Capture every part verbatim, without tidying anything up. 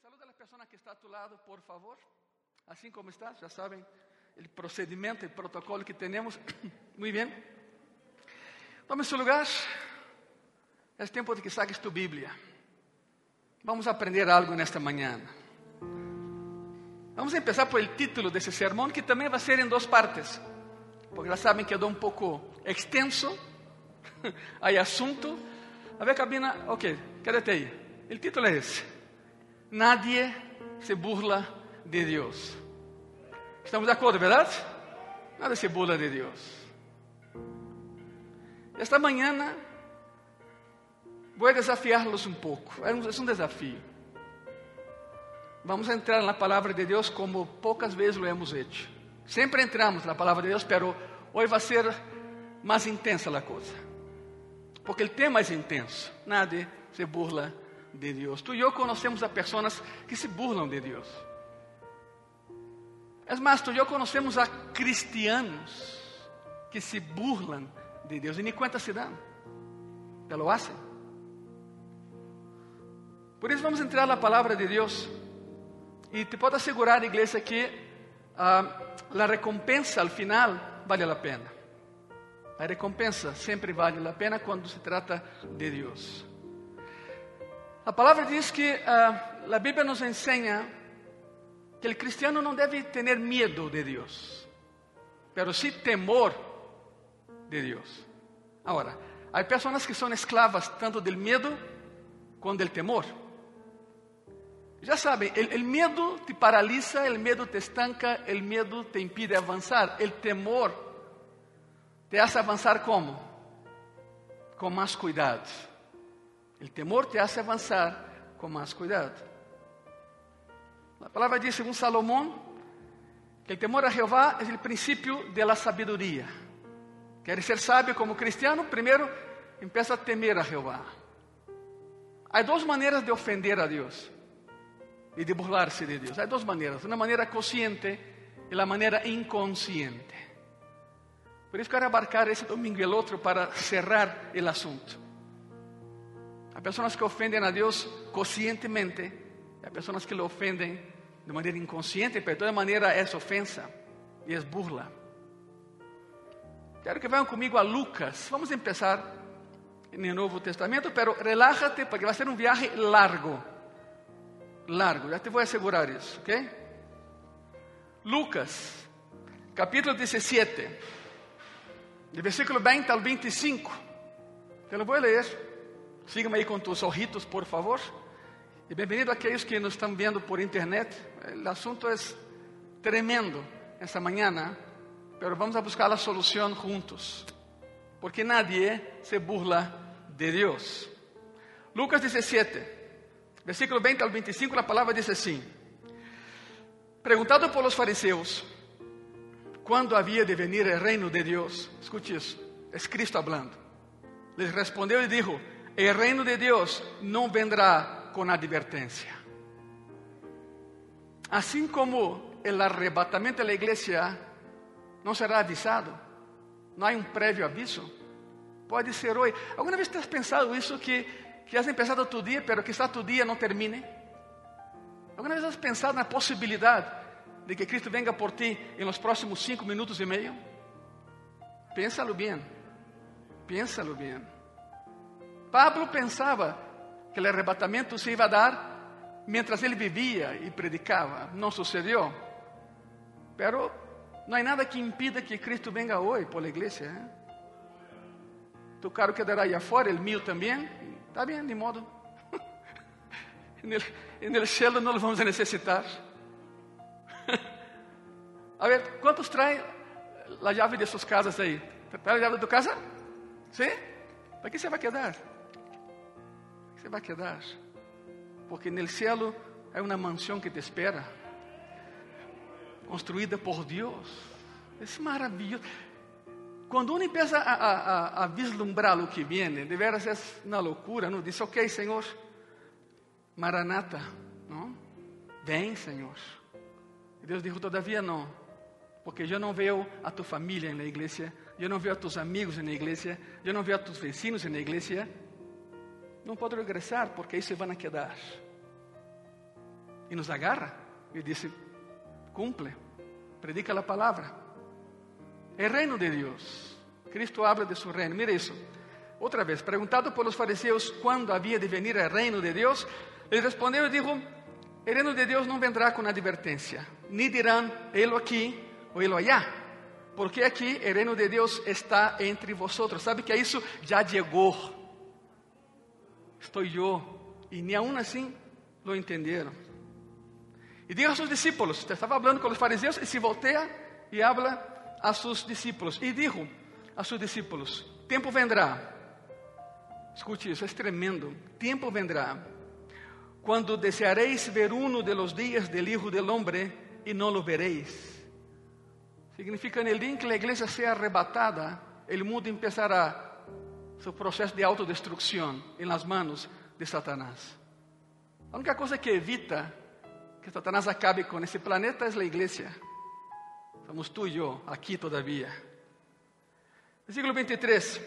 saluda a las personas que están a tu lado, por favor. Así como estás, ya saben el procedimiento, el protocolo que tenemos. Muy bien. Tome su lugar. Es tiempo de que saques tu Biblia. Vamos a aprender algo en esta mañana. Vamos a empezar por el título de ese sermón, que también va a ser en dos partes, porque ya saben que quedó un poco extenso. Hay asunto. A ver, cabina. Ok, quédate ahí. El título es: nadie se burla de Dios. Estamos de acuerdo, ¿verdad? Nadie se burla de Dios. Esta mañana voy a desafiarlos un poco. Es un desafío. Vamos a entrar en la palabra de Dios como pocas veces lo hemos hecho. Siempre entramos en la palabra de Dios, pero hoy va a ser más intensa la cosa, porque el tema es intenso. Nadie se burla de Dios. Tú y yo conocemos a personas que se burlan de Dios. Es más, tú y yo conocemos a cristianos que se burlan de Dios y ni cuenta se dan. Ya lo hacen. Por eso vamos a entrar en la palabra de Dios. Y te puedo asegurar, iglesia, que uh, la recompensa al final vale la pena. La recompensa siempre vale la pena cuando se trata de Dios. La palabra dice que uh, la Biblia nos enseña que el cristiano no debe tener miedo de Dios, pero sí temor de Dios. Ahora, hay personas que son esclavas tanto del miedo como del temor. Ya saben, el, el miedo te paraliza, el miedo te estanca, el miedo te impide avanzar. El temor te hace avanzar ¿cómo? Con más cuidado. El temor te hace avanzar con más cuidado. La palabra dice, según Salomón, que el temor a Jehová es el principio de la sabiduría. ¿Quieres ser sabio como cristiano? Primero, empieza a temer a Jehová. Hay dos maneras de ofender a Dios y de burlarse de Dios. Hay dos maneras, una manera consciente y la manera inconsciente. Por eso quiero abarcar ese domingo y el otro para cerrar el asunto. Hay personas que ofenden a Dios conscientemente, hay personas que lo ofenden de manera inconsciente, pero de toda manera es ofensa y es burla. Quiero que vayan conmigo a Lucas. Vamos a empezar en el Nuevo Testamento, pero relájate porque va a ser un viaje largo. Largo, ya te voy a asegurar eso, ¿ok? Lucas, capítulo diecisiete, del versículo veinte al veinticinco. Te lo voy a leer. Sígueme ahí con tus ojitos, por favor. Y bienvenido a aquellos que nos están viendo por internet. El asunto es tremendo esta mañana, pero vamos a buscar la solución juntos, porque nadie se burla de Dios. Lucas diecisiete, versículo veinte al veinticinco, la palabra dice así: preguntado por los fariseos cuándo había de venir el reino de Dios, escuche eso, es Cristo hablando, les respondió y dijo: el reino de Dios no vendrá con advertencia. Así como el arrebatamiento de la iglesia no será avisado, no hay un previo aviso. Puede ser hoy. ¿Alguna vez te has pensado eso, que, que has empezado tu día, pero quizá tu día no termine? ¿Alguna vez has pensado en la posibilidad de que Cristo venga por ti en los próximos cinco minutos y medio? Piénsalo bien, piénsalo bien. Pablo pensaba que el arrebatamiento se iba a dar mientras él vivía y predicaba. No sucedió. Pero no hay nada que impida que Cristo venga hoy por la iglesia, ¿eh? Tu carro quedará allá afuera, el mío también. Está bien, ni modo. En el, en el cielo no lo vamos a necesitar. A ver, ¿cuántos traen la llave de sus casas ahí? ¿Trae la llave de tu casa? ¿Sí? ¿Para qué se va a quedar? Se va a quedar, porque en el cielo hay una mansión que te espera, construida por Dios. Es maravilloso. Cuando uno empieza a, a, a vislumbrar lo que viene, de veras es una locura, ¿no? Dice, ok, Señor, Maranata, ¿no? Ven, Señor. Y Dios dijo, todavía no, porque yo no veo a tu familia en la iglesia, yo no veo a tus amigos en la iglesia, yo no veo a tus vecinos en la iglesia. No puedo regresar porque ahí se van a quedar. y nos agarra y dice, cumple, predica la palabra. El reino de Dios. Cristo habla de su reino. Mire eso. Otra vez, preguntado por los fariseos cuándo había de venir el reino de Dios, les respondió y dijo, el reino de Dios no vendrá con advertencia, ni dirán, helo aquí o helo allá, porque aquí el reino de Dios está entre vosotros. ¿Sabe que eso ya llegó? Estoy yo. Y ni aún así lo entendieron. Y dijo a sus discípulos, estaba hablando con los fariseos y se voltea y habla a sus discípulos. Y dijo a sus discípulos, tiempo vendrá. Escute isso, é tremendo. Tempo vendrá quando deseareis ver uno de los dias del Hijo del Hombre e não lo vereis. Significa, no dia em que a igreja seja arrebatada, o mundo empezará seu processo de autodestruição em las manos de Satanás. A única coisa que evita que Satanás acabe com esse planeta é a igreja. Estamos tu e eu aqui todavía. Versículo veintitrés.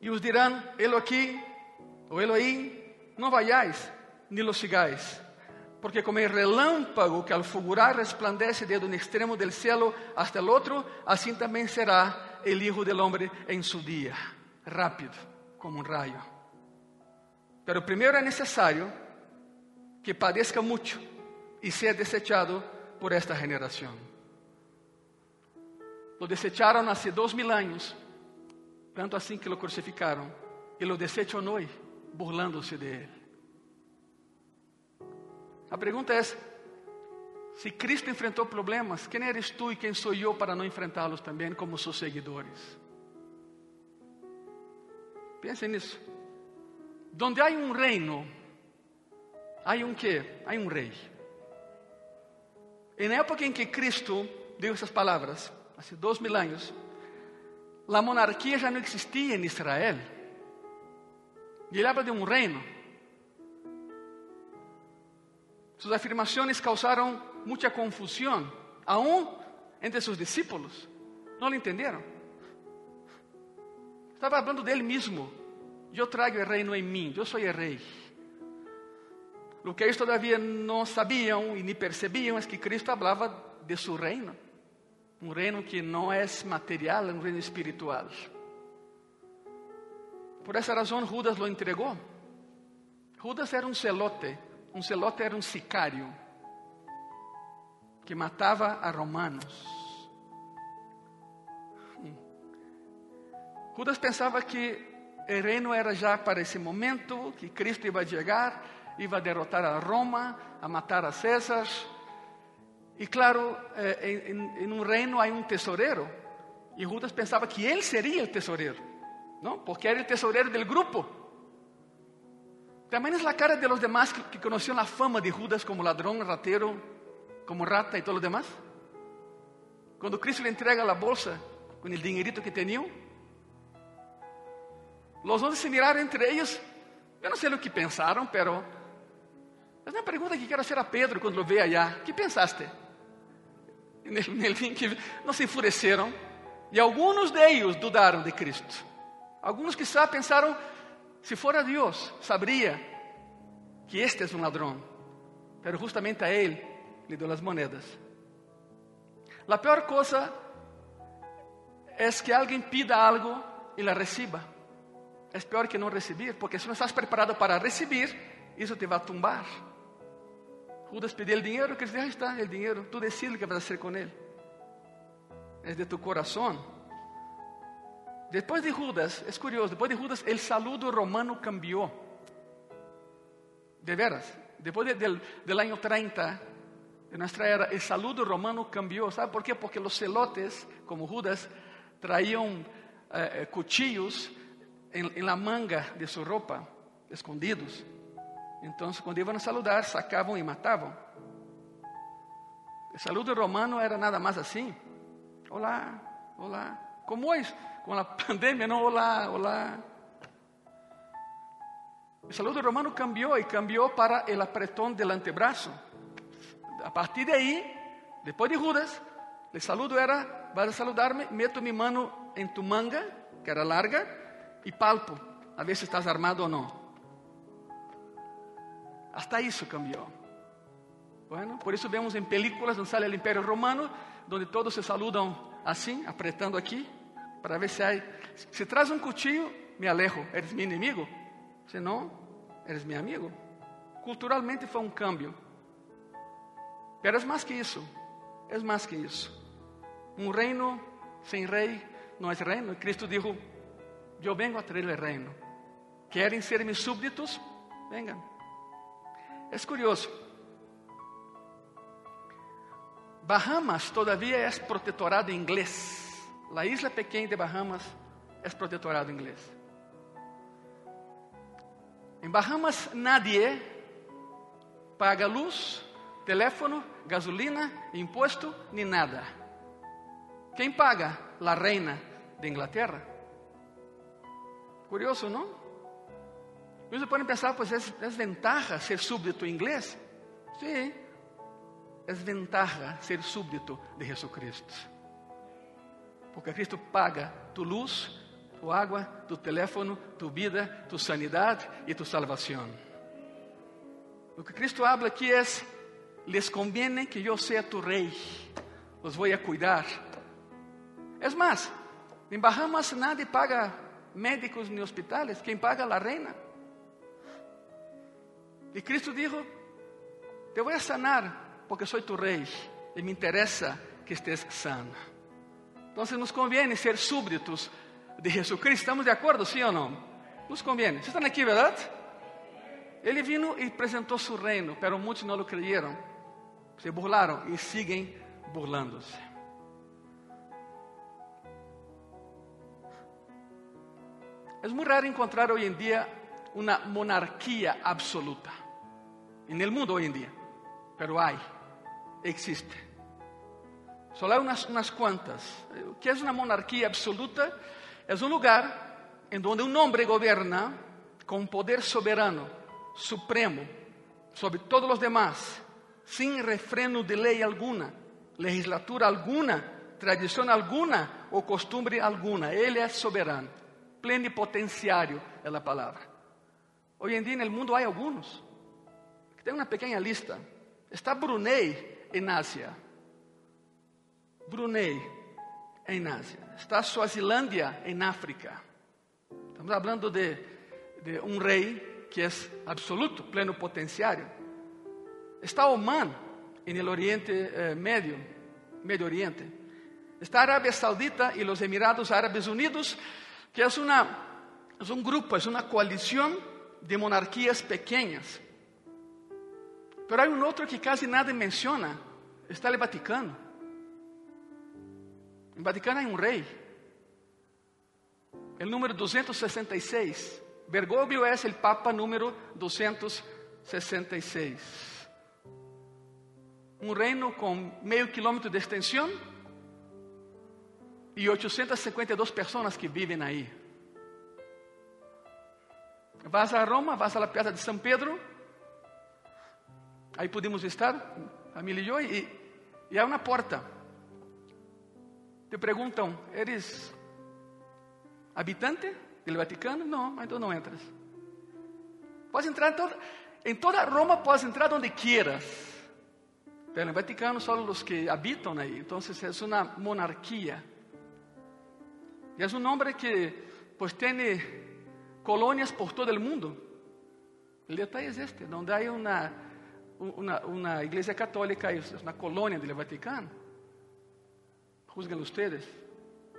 E os dirão, ele aqui, ou ele aí, não vayais, ni lo sigáis. Porque como el relâmpago que al fulgurar resplandece desde un extremo del cielo hasta el otro, así también será el Hijo del Hombre en su día, rápido, como un rayo. Pero primero es necesario que padezca mucho y sea desechado por esta generación. Lo desecharon hace dos mil años. Tanto assim que o crucificaram e o decepcionou, burlando-se dele. A pergunta é: se Cristo enfrentou problemas, quem eres tu e quem sou eu para não enfrentá-los também como seus seguidores? Pensem nisso. Donde há um reino, há um quê? Há um rei. E na época em que Cristo deu essas palavras, há dois mil anos, la monarquía ya no existía en Israel. Y él habla de un reino. Sus afirmaciones causaron mucha confusión, aún entre sus discípulos. No lo entendieron. Estaba hablando de él mismo. Yo traigo el reino en mí, yo soy el rey. Lo que ellos todavía no sabían y ni percibían es que Cristo hablaba de su reino. Un reino que no es material, es un reino espiritual. Por esa razón Judas lo entregó. Judas era un celote. Un celote era un sicario que mataba a romanos. Judas pensaba que el reino era ya para ese momento, que Cristo iba a llegar, iba a derrotar a Roma, a matar a César. Y claro, eh, en, en un reino hay un tesorero. Y Judas pensaba que él sería el tesorero, ¿no? Porque era el tesorero del grupo. También es la cara de los demás que, que conocían la fama de Judas como ladrón, ratero, como rata y todo lo demás. Cuando Cristo le entrega la bolsa con el dinerito que tenía, los once se miraron entre ellos. Yo no sé lo que pensaron, pero es una pregunta que quiero hacer a Pedro cuando lo ve allá. ¿Qué pensaste? En el, en el fin que não se enfureceram, e alguns deles dudaram de Cristo. Alguns quizá pensaram, se fora Deus, sabria que este é um ladrão, mas justamente a ele lhe deu as moedas. A pior coisa é que alguém pida algo e la reciba. É pior que não receber, porque se não estás preparado para receber, isso te vai tumbar. Judas pidió el dinero, Cristo dijo, ahí está el dinero, tú decides lo que vas a hacer con él. Es de tu corazón. Después de Judas, es curioso, después de Judas el saludo romano cambió. De veras, después de, del, del año treinta de nuestra era, el saludo romano cambió. ¿Sabe por qué? Porque los celotes, como Judas, traían eh, cuchillos en, en la manga de su ropa, escondidos. Entonces, cuando iban a saludar, sacaban y mataban. El saludo romano era nada más así. Hola, hola. ¿Cómo es? Con la pandemia, no, hola, hola. El saludo romano cambió y cambió para el apretón del antebrazo. A partir de ahí, después de Judas, el saludo era, vas a saludarme, meto mi mano en tu manga, que era larga, y palpo, a ver si estás armado o no. Hasta isso cambiou. Bueno, por eso vemos en películas donde sale el Imperio Romano, donde todos se saludan así, apretando aquí, para ver si hay... Si traes un cuchillo, me alejo, eres mi enemigo. Si no, eres mi amigo. Culturalmente fue un cambio. Pero es más que eso. Es más que eso. Un reino sin rey no es reino. Y Cristo dijo, yo vengo a traer el reino. ¿Quieren ser mis súbditos? Vengan. Es curioso. Bahamas todavía es protectorado inglés. La isla pequeña de Bahamas es protectorado inglés. En Bahamas nadie paga luz, teléfono, gasolina, impuesto, ni nada. ¿Quién paga? La reina de Inglaterra. Curioso, ¿no? Y ustedes pueden pensar, pues es, es ventaja ser súbdito inglés. Sí, es ventaja ser súbdito de Jesucristo. Porque Cristo paga tu luz, tu agua, tu teléfono, tu vida, tu sanidad y tu salvación. Lo que Cristo habla aquí es, les conviene que yo sea tu rey, los voy a cuidar. Es más, en Bahamas nadie paga médicos ni hospitales, quien paga la reina. Y Cristo dijo, te voy a sanar porque soy tu rey y me interesa que estés sana. Entonces nos conviene ser súbditos de Jesucristo. ¿Estamos de acuerdo, sí o no? Nos conviene. ¿Ustedes están aquí, verdad? Él vino y presentó su reino, pero muchos no lo creyeron. Se burlaron y siguen burlándose. Es muy raro encontrar hoy en día una monarquía absoluta. En el mundo hoy en día. Pero hay. Existe. Solo hay unas, unas cuantas. ¿Qué es una monarquía absoluta? Es un lugar en donde un hombre gobierna con poder soberano, supremo, sobre todos los demás, sin refreno de ley alguna, legislatura alguna, tradición alguna o costumbre alguna. Él es soberano, plenipotenciario es la palabra. Hoy en día en el mundo hay algunos. Tengo una pequeña lista. Está Brunei en Asia. Brunei en Asia. Está Suazilandia en África. Estamos hablando de, de un rey que es absoluto, plenipotenciario. Está Omán en el Oriente eh, Medio, Medio Oriente. Está Arabia Saudita y los Emiratos Árabes Unidos, que es, una, es un grupo, es una coalición de monarquías pequeñas. Pero hay un otro que casi nadie menciona. Está el Vaticano. En Vaticano hay un rey. El número doscientos sesenta y seis. Bergoglio es el Papa número doscientos sesenta y seis. Un reino con medio kilómetro de extensión y ochocientas cincuenta y dos personas que viven ahí. Vas a Roma, vas a la Plaza de San Pedro. Ahí pudimos estar, familia y yo, y, y hay una puerta. Te preguntan, ¿eres habitante del Vaticano? No, entonces no entras. Puedes entrar en toda, en toda Roma, puedes entrar donde quieras. Pero en el Vaticano solo los que habitan ahí. Entonces es una monarquía. Y es un hombre que pues tiene colonias por todo el mundo. El detalle es este, donde hay una, una, una iglesia católica, es una colonia del Vaticano. Juzguen ustedes,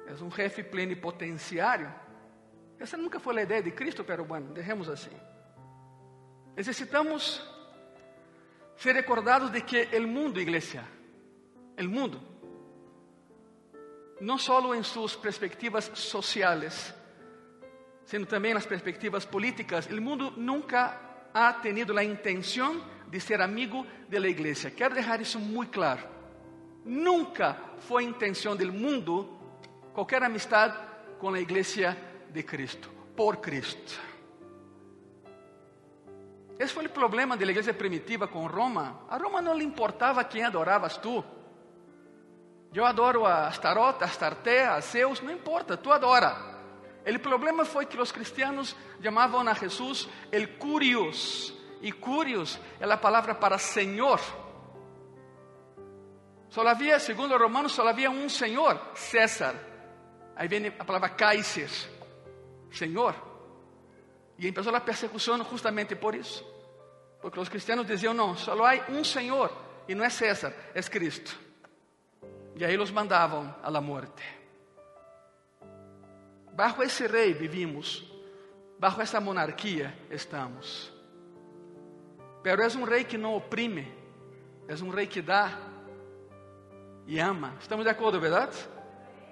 es un jefe plenipotenciario. Esa nunca fue la idea de Cristo, pero bueno, dejemos así. Necesitamos ser recordados de que el mundo, iglesia, el mundo, no solo en sus perspectivas sociales, sino también en las perspectivas políticas, el mundo nunca ha tenido la intención de ser amigo de la iglesia. Quiero dejar eso muy claro. Nunca fue intención del mundo cualquier amistad con la iglesia de Cristo, por Cristo. Ese fue el problema de la iglesia primitiva con Roma. A Roma no le importaba a quién adorabas tú. Yo adoro a Astarot, a Astarte, a Zeus, no importa, tú adora. El problema fue que los cristianos llamaban a Jesús el Curios. Y Curios es la palabra para Señor. Solo había, según los romanos, solo había un señor, César. Ahí viene la palabra Kaiser, señor. Y empezó la persecución justamente por eso. Porque los cristianos decían, no, solo hay un señor. Y no es César, es Cristo. Y ahí los mandaban a la muerte. Bajo ese rey vivimos. Bajo esa monarquía estamos. Pero es un rey que no oprime. Es un rey que da y ama. Estamos de acuerdo, ¿verdad?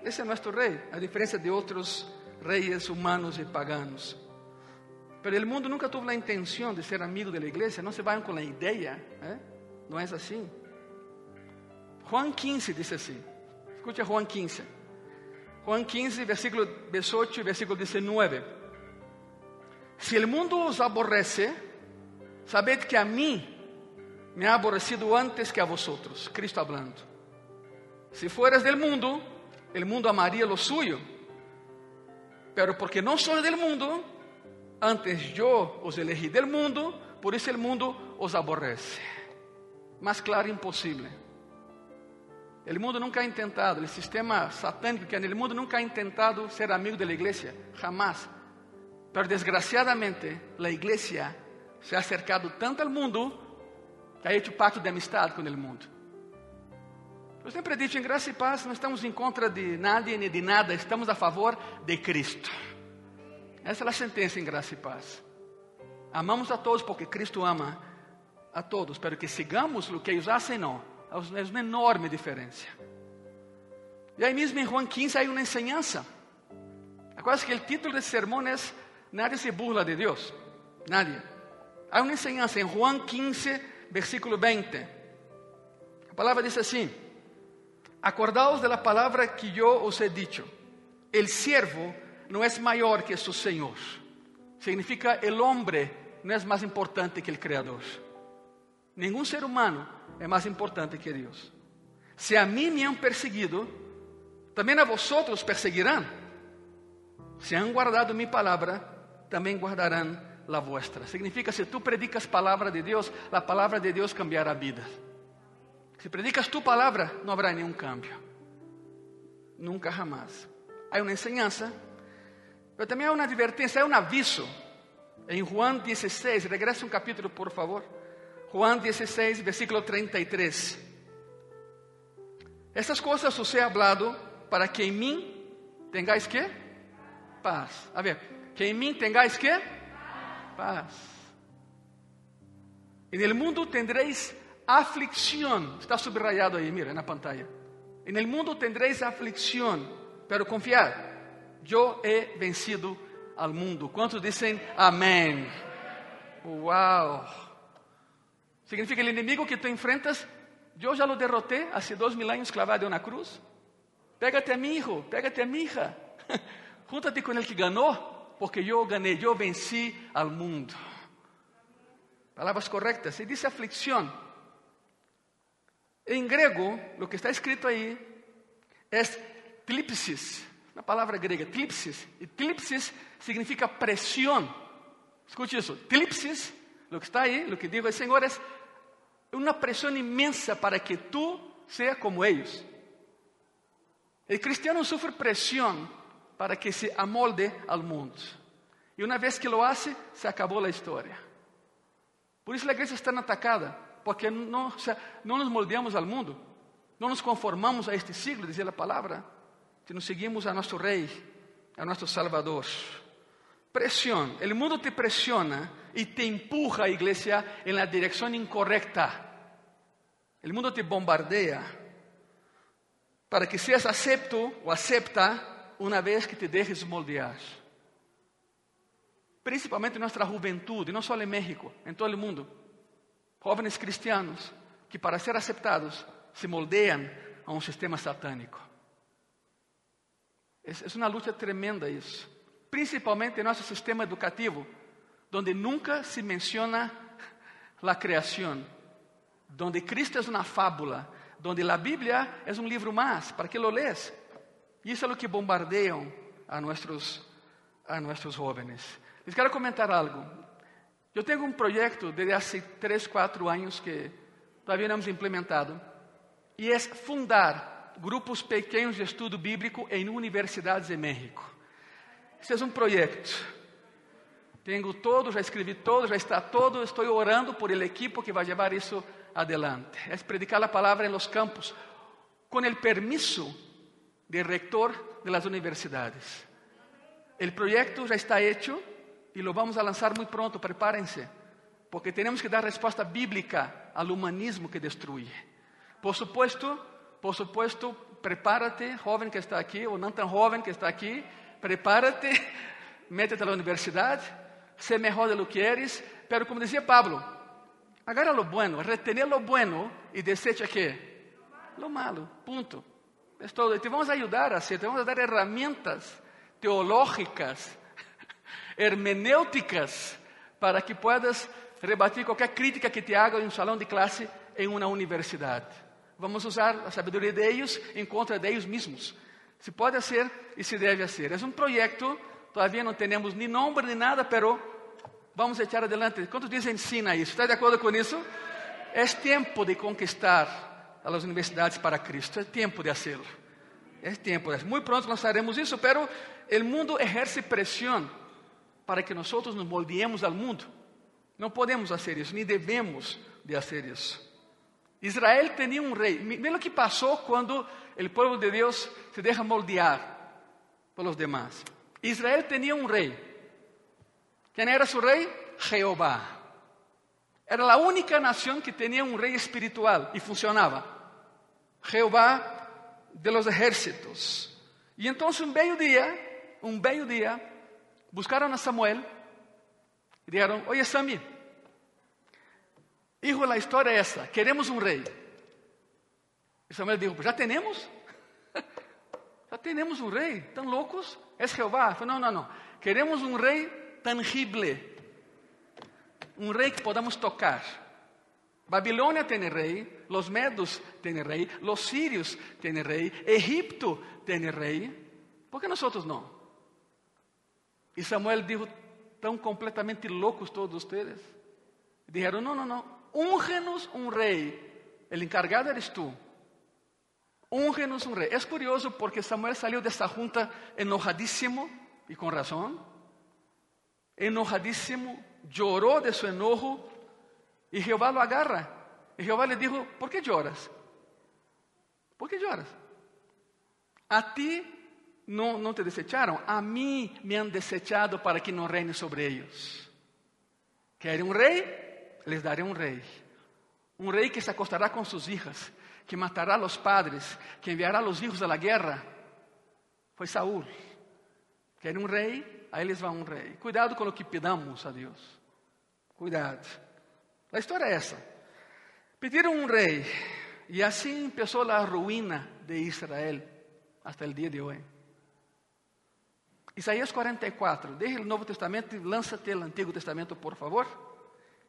Ese es nuestro rey, a diferencia de otros reyes humanos y paganos. Pero el mundo nunca tuvo la intención de ser amigo de la iglesia. No se vayan con la idea, ¿eh? No es así. Juan quince dice así. Escucha Juan quince. Juan quince, versículo dieciocho y versículo diecinueve. Si el mundo os aborrece, sabed que a mí me ha aborrecido antes que a vosotros. Cristo hablando. Si fueras del mundo, el mundo amaría lo suyo. Pero porque no soy del mundo... Antes yo os elegí del mundo, por eso el mundo os aborrece. Más claro imposible. El mundo nunca ha intentado, el sistema satánico que en el mundo nunca ha intentado ser amigo de la iglesia, jamás. Pero desgraciadamente la iglesia se ha acercado tanto al mundo que ha hecho pacto de amistad con el mundo. Yo siempre he dicho, en gracia y paz no estamos en contra de nadie ni de nada, estamos a favor de Cristo. Essa é a sentença em graça e paz. Amamos a todos porque Cristo ama a todos, pero que sigamos o que eles fazem não. É uma enorme diferença. E aí mesmo em Juan quince há uma enseñança. Acuérdate que o título desse sermão é Nadie se burla de Deus. Nadie. Há uma enseñança em Juan quince, versículo veinte. A palavra diz assim: Acordaos de la palavra que eu os he dicho. El siervo no es mayor que su Señor. Significa el hombre no es más importante que el Creador. Ningún ser humano es más importante que Dios. Si a mí me han perseguido, también a vosotros perseguirán. Si han guardado mi palabra, también guardarán la vuestra. Significa, si tú predicas palabra de Dios, la palabra de Dios cambiará vidas. Si predicas tu palabra, no habrá ningún cambio. Nunca jamás. Hay una enseñanza, pero también hay una advertencia, hay un aviso. En Juan dieciséis, regresa un capítulo por favor. Juan dieciséis, versículo treinta y tres. Estas cosas os he hablado para que en mí tengáis ¿qué? Paz. A ver, que en mí tengáis ¿qué? Paz. En el mundo tendréis aflicción. Está subrayado ahí, mira, en la pantalla. En el mundo tendréis aflicción, pero confiad. Yo he vencido al mundo. ¿Cuántos dicen amén? ¡Wow! Significa el enemigo que tú enfrentas, yo ya lo derroté hace dos mil años clavado en una cruz. Pégate a mi hijo, pégate a mi hija. Júntate con el que ganó, porque yo gané, yo vencí al mundo. Palabras correctas. Se dice aflicción. En griego, lo que está escrito ahí es tlipsis. Na palavra grega, tlipsis. E tlipsis significa pressão. Escute isso. Tlipsis, o que está aí, o que digo ao Senhor, é uma pressão imensa para que tu seja como eles. O cristiano sofre pressão para que se amolde ao mundo. E uma vez que lo hace, se acabou a história. Por isso a igreja está atacada, porque não, o sea, não nos moldeamos ao mundo, não nos conformamos a este siglo, dizia a palavra. Si nos seguimos a nuestro Rey, a nuestro Salvador. Presión. El mundo te presiona y te empuja, iglesia, en la dirección incorrecta. El mundo te bombardea para que seas acepto o acepta una vez que te dejes moldear. Principalmente en nuestra juventud, y no solo en México, en todo el mundo. Jóvenes cristianos que para ser aceptados se moldean a un sistema satánico. Es una lucha tremenda isso. Principalmente en nuestro sistema educativo, donde nunca se menciona la creación, donde Cristo es una fábula, donde la Biblia es un libro más, ¿para que lo lees? Y eso es lo que bombardean a nuestros, a nuestros jóvenes. Les quiero comentar algo. Yo tengo un proyecto desde hace tres, cuatro años que todavía no hemos implementado. Y e é fundar grupos pequenos de estudo bíblico em universidades em México. Esse é um projeto. Tenho todo, já escrevi todo, já está todo. Estou orando por el equipo que vai levar isso adelante. É predicar a palavra em los campos, com o permiso do rector de las universidades. O projeto já está hecho e lo vamos a lançar muito pronto. Prepárense, porque temos que dar resposta bíblica ao humanismo que destruye. Por supuesto, por supuesto, prepárate, jovem que está aqui, ou não tão jovem que está aqui, prepárate, métete a la universidad. Sé mejor de lo que eres, pero como decía Pablo, agarra lo bueno, retener lo bueno y desecha qué, lo malo, punto. Es todo. Te vamos a ayudar a hacer, te vamos a dar herramientas teológicas, hermenéuticas, para que puedas rebatir cualquier crítica que te haga en un salón de clase, en una universidad. Vamos a usar la sabiduría de ellos en contra de ellos mismos. Se puede hacer y se debe hacer. Es un proyecto. Todavía não temos nem nome nem nada, pero vamos echar adelante. Quantos dizem sim a isso? Está de acordo com isso? É tempo de conquistar as universidades para Cristo. É tempo de fazê-lo. É tempo. Muito pronto lançaremos isso, pero o mundo ejerce pressão para que nós nos moldeemos ao mundo. Não podemos fazer isso, nem devemos de fazer isso. Israel tinha um rei. Mira o que passou quando o povo de Deus se deixa moldear pelos demais. Israel tenía un rey. ¿Quién era su rey? Jehová. Era la única nación que tenía un rey espiritual y funcionaba. Jehová de los ejércitos. Y entonces un bello día, un bello día, buscaron a Samuel y dijeron, oye Sammy, hijo, la historia es esta, queremos un rey. Y Samuel dijo, pues ya tenemos, ya tenemos un rey, ¿tan locos? Es Jehová. No, no, no. Queremos un rey tangible. Un rey que podamos tocar. Babilonia tiene rey. Los medos tienen rey. Los sirios tienen rey. Egipto tiene rey. ¿Por qué nosotros no? Y Samuel dijo, están completamente locos todos ustedes. Dijeron, no, no, no. Úngenos un rey. El encargado eres tú. Úngenos un rey. Es curioso porque Samuel salió de esta junta enojadísimo, y con razón, enojadísimo, lloró de su enojo, y Jehová lo agarra. Y Jehová le dijo, ¿por qué lloras? ¿Por qué lloras? A ti no, no te desecharon, a mí me han desechado para que no reine sobre ellos. ¿Quieren un rey? Les daré un rey. Un rey que se acostará con sus hijas, que matará a los padres, que enviará a los hijos a la guerra. Fue Saúl. Quer un rey, ahí les va un rey. Cuidado con lo que pidamos a Dios. Cuidado. La historia es esa. Pidieron un rey, y así empezó la ruina de Israel hasta el día de hoy. Isaías cuarenta y cuatro. Deje el Nuevo Testamento y lánzate el Antiguo Testamento, por favor.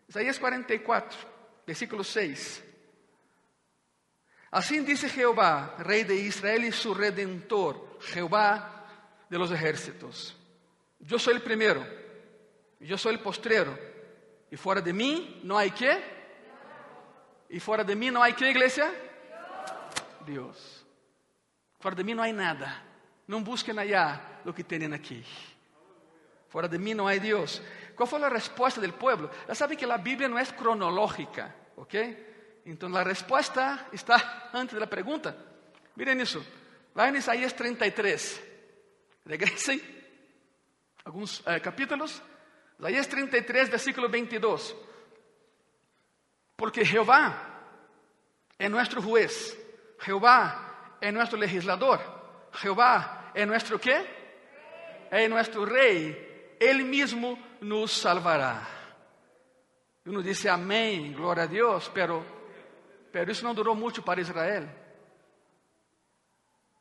Isaías cuarenta y cuatro, versículo seis. Así dice Jehová, rey de Israel y su redentor, Jehová de los ejércitos. Yo soy el primero, yo soy el postrero, y fuera de mí no hay qué. Y fuera de mí no hay qué, iglesia. Dios. Fuera de mí no hay nada. No busquen allá lo que tienen aquí. Fuera de mí no hay Dios. ¿Cuál fue la respuesta del pueblo? Ya saben que la Biblia no es cronológica, ¿ok? Entonces la respuesta está antes de la pregunta. Miren eso. Lá en Isaías treinta y tres. Regresen algunos eh, capítulos. Isaías treinta y tres, versículo veintidós. Porque Jehová es nuestro juez. Jehová es nuestro legislador. Jehová es nuestro ¿qué? Es nuestro rey. Él mismo nos salvará. Uno dice amén, gloria a Dios, pero... Pero isso não durou muito para Israel.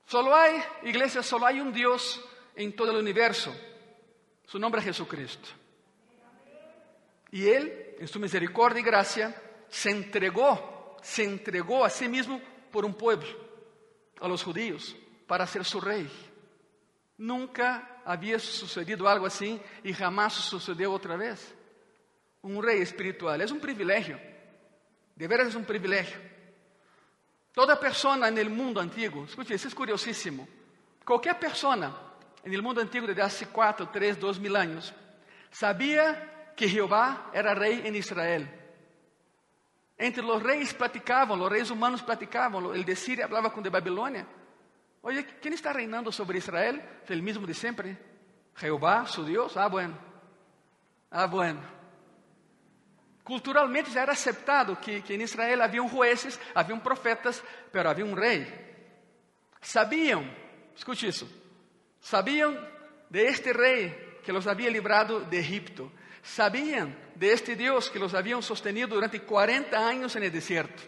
Solo há, igreja, solo há um Deus em todo o universo. Su nome é Jesucristo. E Ele, em sua misericórdia e graça, se entregou, se entregou a si mesmo por um povo, a los judíos, para ser su rei. Nunca havia sucedido algo assim e jamais sucedeu outra vez. Um rei espiritual, é um privilégio. De veras es un privilegio. Toda persona en el mundo antiguo, escuche, eso es curiosísimo. Cualquier persona en el mundo antiguo desde hace cuatro, tres, dos mil años, sabía que Jehová era rey en Israel. Entre los reyes platicaban, los reyes humanos platicaban, el de Siria hablaba con el de Babilonia. Oye, ¿quién está reinando sobre Israel? El mismo de siempre. Jehová, su Dios. Ah, bueno. Ah, bueno. Culturalmente já era aceptado que, que em Israel haviam jueces, haviam profetas, mas havia um rei. Sabiam, escute isso, sabiam de este rei que os havia livrado de Egipto. Sabiam de este Deus que os haviam sostenido durante cuarenta anos no deserto.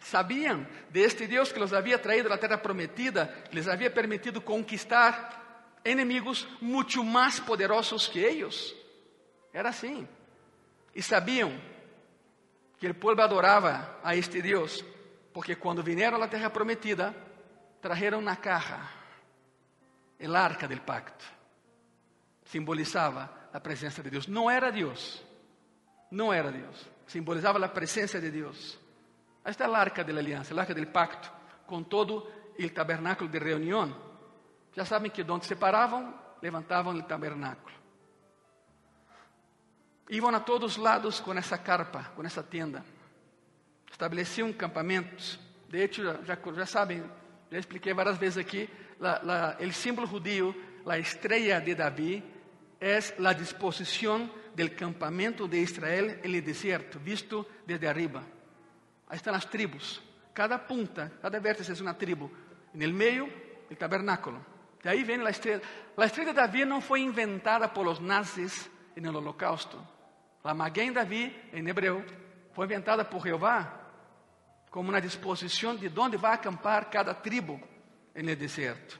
Sabiam de este Deus que os havia traído à terra prometida, que les havia permitido conquistar inimigos muito mais poderosos que eles. Era assim. E sabiam que o povo adorava a este Deus, porque quando vieram à terra prometida, trajeron na caja o arca del pacto. Simbolizava a presença de Deus. Não era Deus, não era Deus. Simbolizava a presença de Deus. Aí está a arca da aliança, a arca del pacto, com todo o tabernáculo de reunião. Já sabem que onde separavam, levantavam o tabernáculo. Iban a todos lados con esa carpa, con esa tienda. Establecían campamentos. De hecho, ya, ya saben, ya expliqué varias veces aquí, la, la, el símbolo judío, la estrella de David, es la disposición del campamento de Israel en el desierto, visto desde arriba. Ahí están las tribus. Cada punta, cada vértice es una tribu. En el medio, el tabernáculo. De ahí viene la estrella. La estrella de David no fue inventada por los nazis en el holocausto. La Maguen David, en hebreo, fue inventada por Jehová como una disposición de dónde va a acampar cada tribu en el desierto,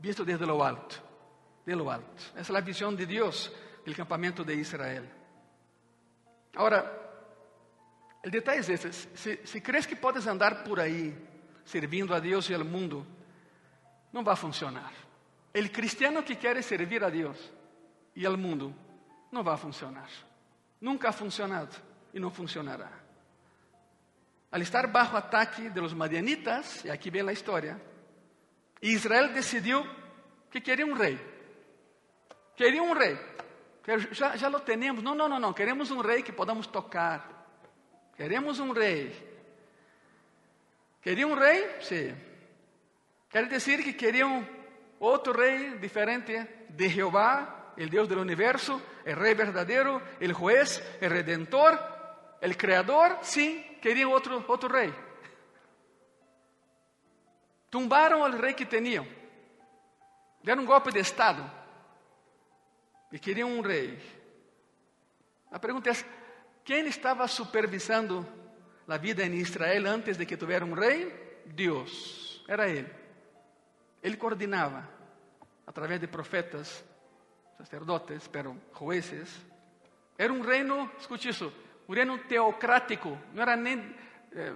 visto desde lo alto, de lo alto. Esa es la visión de Dios del campamento de Israel. Ahora, el detalle es este: si, si crees que puedes andar por ahí sirviendo a Dios y al mundo, no va a funcionar. El cristiano que quiere servir a Dios y al mundo no va a funcionar. Nunca ha funcionado y no funcionará. Al estar bajo ataque de los madianitas, y aquí viene la historia, Israel decidió que quería un rey. Quería un rey. Pero ya, ya lo tenemos. No, no, no, no. Queremos un rey que podamos tocar. Queremos un rey. ¿Quería un rey? Sí. Quiere decir que querían otro rey diferente de Jehová, el Dios del universo, el rey verdadero, el juez, el redentor, el creador. Sí, querían otro, otro rey. Tumbaron al rey que tenían. Deram un golpe de estado. Y querían un rey. La pregunta es, ¿quién estaba supervisando la vida en Israel antes de que tuviera un rey? Dios. Era Él. Él coordinaba a través de profetas, sacerdotes, pero jueces. Era un reino, escuche eso, un reino teocrático. No era ni eh,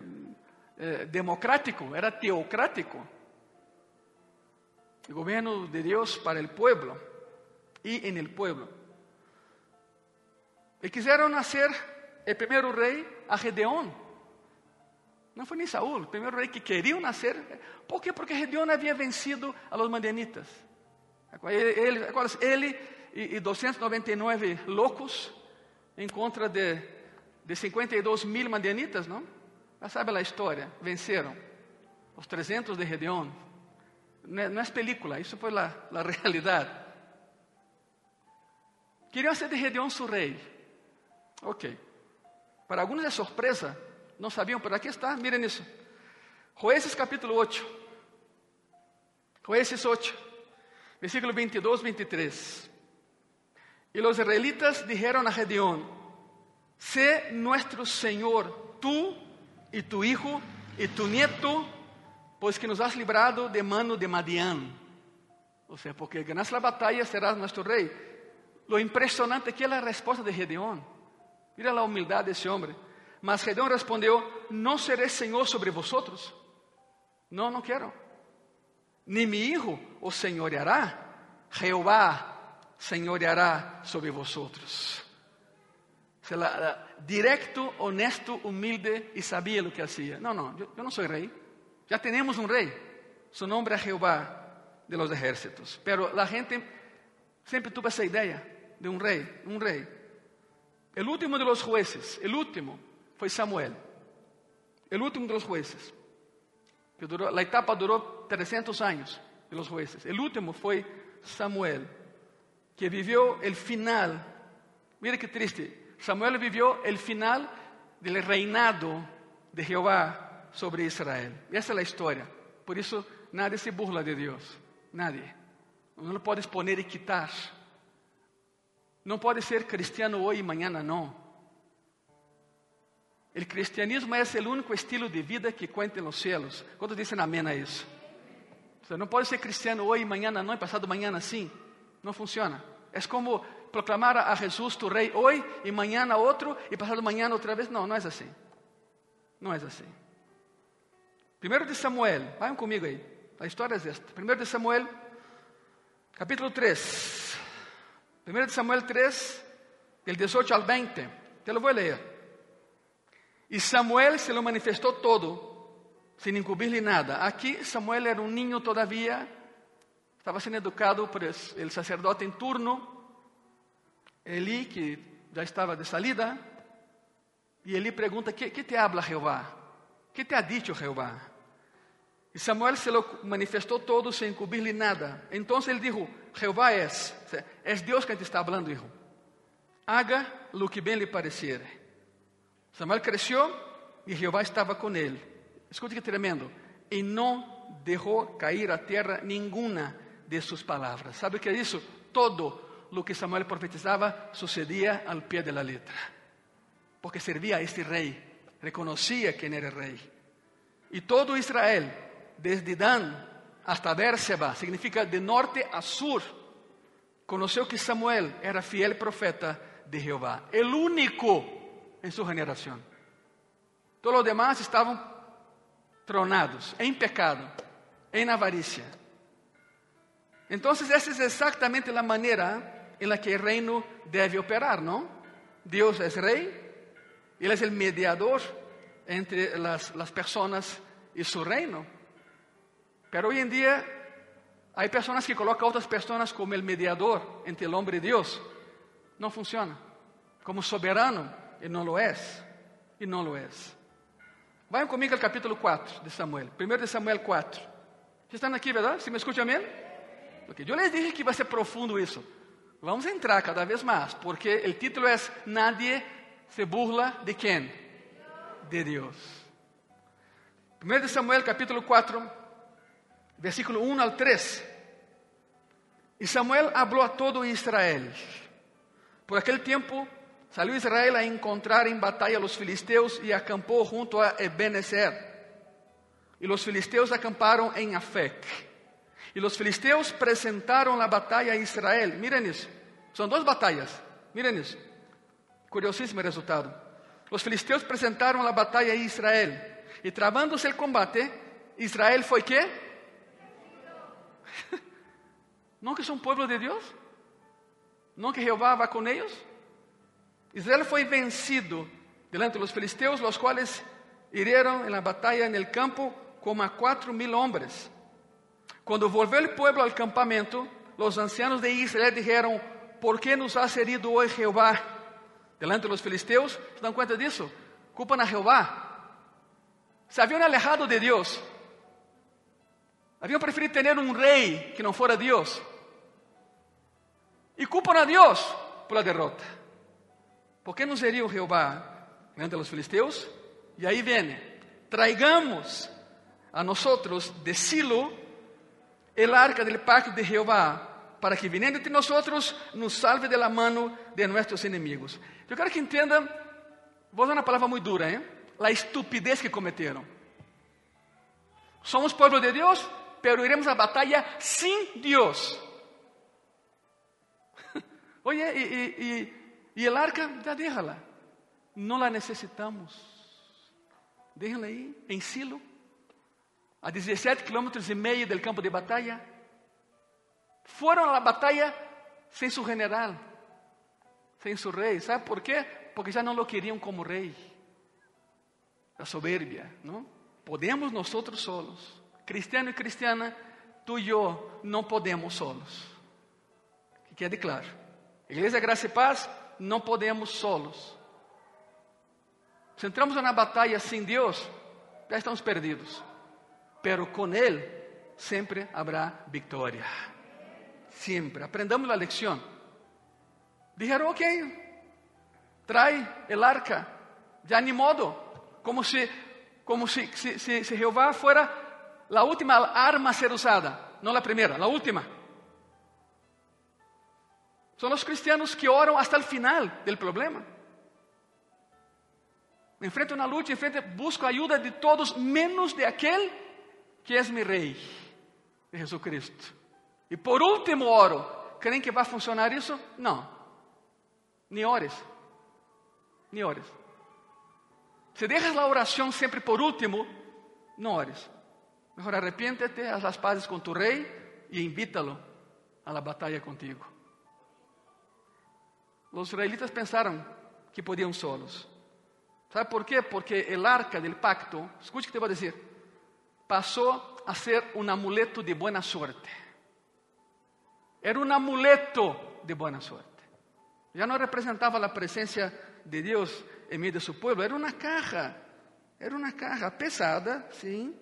eh, democrático, era teocrático. El gobierno de Dios para el pueblo y en el pueblo. Y quisieron hacer el primer rey a Gedeón. No fue ni Saúl, el primer rey que querían hacer. ¿Por qué? Porque Gedeón había vencido a los madianitas. Ele, ele e, e doscientos noventa y nueve loucos em contra de, de cincuenta y dos mil madianitas, não? Já sabe a história, venceram os trescientos de Gedeón. Não, não é película, isso foi a, a realidade. Queriam ser de Gedeón su rei. Ok. Para alguns é surpresa, não sabiam, por aqui está, miren isso. Jueces capítulo ocho. Jueces ocho. Versículo veintidós, veintitrés. Y los israelitas dijeron a Gedeón: sé nuestro Señor, tú y tu hijo y tu nieto, pues que nos has librado de mano de Madián. O sea, porque ganas la batalla, serás nuestro rey. Lo impresionante que es la respuesta de Gedeón. Mira la humildad de ese hombre. Mas Gedeón respondió: no seré Señor sobre vosotros. No, no quiero. Ni mi hijo os señoreará, Jehová señoreará sobre vosotros. O sea, la, la, directo, honesto, humilde, y sabía lo que hacía. No, no, yo, yo no soy rey. Ya tenemos un rey, su nombre es Jehová de los ejércitos. Pero la gente siempre tuvo esa idea de un rey, un rey. El último de los jueces, el último fue Samuel, el último de los jueces. Que duró, la etapa duró trescientos años de los jueces. El último fue Samuel, que vivió el final. Mira qué triste, Samuel vivió el final del reinado de Jehová sobre Israel. Y esa es la historia. Por eso nadie se burla de Dios, nadie. No lo puedes poner y quitar. No puedes ser cristiano hoy y mañana no. El cristianismo es el único estilo de vida que cuenta en los cielos. ¿Cuántos dicen amén a eso? O sea, no puedes ser cristiano hoy y mañana no y pasado mañana sí. No funciona. Es como proclamar a Jesús tu rey hoy y mañana otro y pasado mañana otra vez. No, no es así. No es así. Primero de Samuel, vayan conmigo ahí. La historia es esta. Primero de Samuel, capítulo tres. Primero de Samuel tres, del dieciocho al veinte. Te lo voy a leer. Y Samuel se lo manifestó todo, sin encubrirle nada. Aquí Samuel era un niño todavía, estaba siendo educado por el sacerdote en turno, Eli, que ya estaba de salida, y Eli pregunta, ¿qué, qué te habla Jehová? ¿Qué te ha dicho Jehová? Y Samuel se lo manifestó todo sin encubrirle nada. Entonces él dijo, Jehová es, o sea, es Dios que te está hablando, hijo. Haga lo que bien le pareciere. Samuel creció y Jehová estaba con él. Escuche que tremendo. Y no dejó caer a tierra ninguna de sus palabras. ¿Sabe qué hizo? Todo lo que Samuel profetizaba sucedía al pie de la letra. Porque servía a este rey. Reconocía quién era el rey. Y todo Israel, desde Dan hasta Berseba, significa de norte a sur, conoció que Samuel era fiel profeta de Jehová. El único en su generación. Todos los demás estaban tronados, en pecado, en avaricia. Entonces esa es exactamente la manera en la que el reino debe operar, ¿no? Dios es rey, Él es el mediador entre las, las personas y su reino. Pero hoy en día hay personas que colocan a otras personas como el mediador entre el hombre y Dios. No funciona. Como soberano. Y no lo es, y no lo es. Vayan conmigo al capítulo cuatro de Samuel, primero de Samuel cuatro. ¿Están aquí, verdad? ¿Sí me escuchan bien? Okay. Yo les dije que iba a ser profundo eso. Vamos a entrar cada vez más, porque el título es Nadie se burla de quién? De Dios. primero de Samuel, capítulo cuatro, versículo uno al tres. Y Samuel habló a todo Israel. Por aquel tiempo salió Israel a encontrar en batalla a los filisteos y acampó junto a Ebenezer. Y los filisteos acamparon en Afec. Y los filisteos presentaron la batalla a Israel. Miren eso. Son dos batallas. Miren eso. Curiosísimo el resultado. Los filisteos presentaron la batalla a Israel. Y trabándose el combate, Israel fue ¿qué? ¿No que son pueblo de Dios? ¿No que Jehová va con ellos? Israel fue vencido delante de los filisteos, los cuales hirieron en la batalla en el campo como a cuatro mil hombres. Cuando volvió el pueblo al campamento, los ancianos de Israel dijeron, ¿por qué nos ha herido hoy Jehová? Delante de los filisteos, ¿se dan cuenta de eso? Culpan a Jehová. Se habían alejado de Dios. Habían preferido tener un rey que no fuera Dios. Y culpan a Dios por la derrota. ¿Por qué nos herió Jehová delante de los filisteos? Y ahí viene, traigamos a nosotros de Silo el arca del pacto de Jehová, para que viniendo entre nosotros nos salve de la mano de nuestros enemigos. Yo quiero que entiendan, voy a usar una palabra muy dura, ¿eh? La estupidez que cometieron. Somos pueblo de Dios, pero iremos a batalla sin Dios. Oye, y... y, y Y el arca, ya déjala. No la necesitamos. Déjala ahí, en Silo, a diecisiete kilómetros y medio del campo de batalla. Fueron a la batalla sin su general, sin su rey. ¿Sabe por qué? Porque ya no lo querían como rey. La soberbia, ¿no? podemos nosotros solos. Cristiano y cristiana, tú y yo no podemos solos. Que quede claro. Iglesia, gracia y paz, no podemos solos. Si entramos en una batalla sin Dios, ya estamos perdidos. Pero con Él siempre habrá victoria. Siempre. Aprendamos la lección. Dijeron, ok, trae el arca. Ya ni modo. Como si, como si, si, si, si Jehová fuera la última arma a ser usada. No la primera, la última. Son los cristianos que oran hasta el final del problema. Enfrento una lucha, enfrento, busco ayuda de todos, menos de aquel que es mi rey, de Jesucristo. Y por último oro. ¿Creen que va a funcionar eso? No. Ni ores. Ni ores. Si dejas la oración siempre por último, no ores. Mejor arrepiéntete, haz las paces con tu rey y invítalo a la batalla contigo. Los israelitas pensaron que podían solos. ¿Sabe por qué? Porque el arca del pacto, escuche que te voy a decir, pasó a ser un amuleto de buena suerte. Era un amuleto de buena suerte. Ya no representaba la presencia de Dios en medio de su pueblo. Era una caja, era una caja pesada, sí.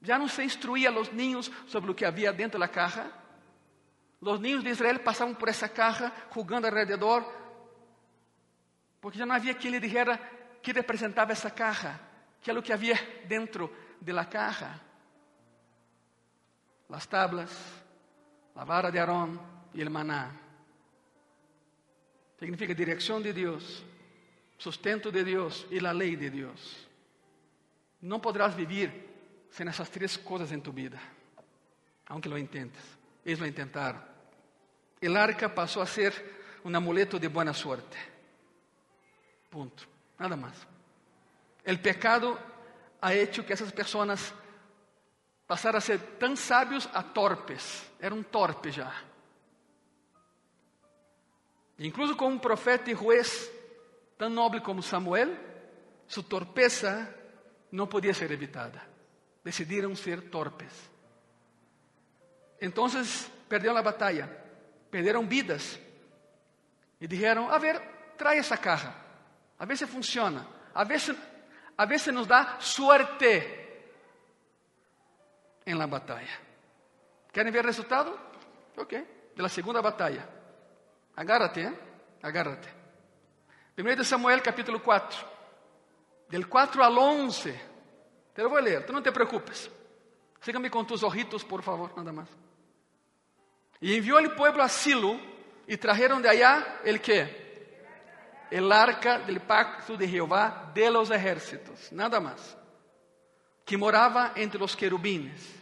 Ya no se instruía a los niños sobre lo que había dentro de la caja. Los niños de Israel pasaban por esa caja jugando alrededor, porque ya no había quien le dijera qué representaba esa caja, qué es lo que había dentro de la caja. Las tablas, la vara de Aarón y el maná. Significa dirección de Dios, sustento de Dios y la ley de Dios. No podrás vivir sin esas tres cosas en tu vida, aunque lo intentes. Ellos lo intentaron. El arca pasó a ser un amuleto de buena suerte. Punto. Nada más. El pecado ha hecho que esas personas pasaran a ser tan sabios a torpes. Era un torpe ya. Incluso con un profeta y juez tan noble como Samuel, su torpeza no podía ser evitada. Decidieron ser torpes. Entonces perdieron la batalla, perdieron vidas y dijeron, a ver, trae esa caja. A veces funciona, a veces, a veces nos da suerte en la batalla. ¿Quieren ver el resultado? Ok, de la segunda batalla. Agárrate, ¿eh? Agárrate. Primero de Samuel, capítulo cuatro, del cuatro al once. Te lo voy a leer, tú no te preocupes. Sígame con tus ojitos, por favor, nada más. Y envió el pueblo a Silo y trajeron de allá el qué. El arca del pacto de Jehová de los ejércitos, nada más, que moraba entre los querubines.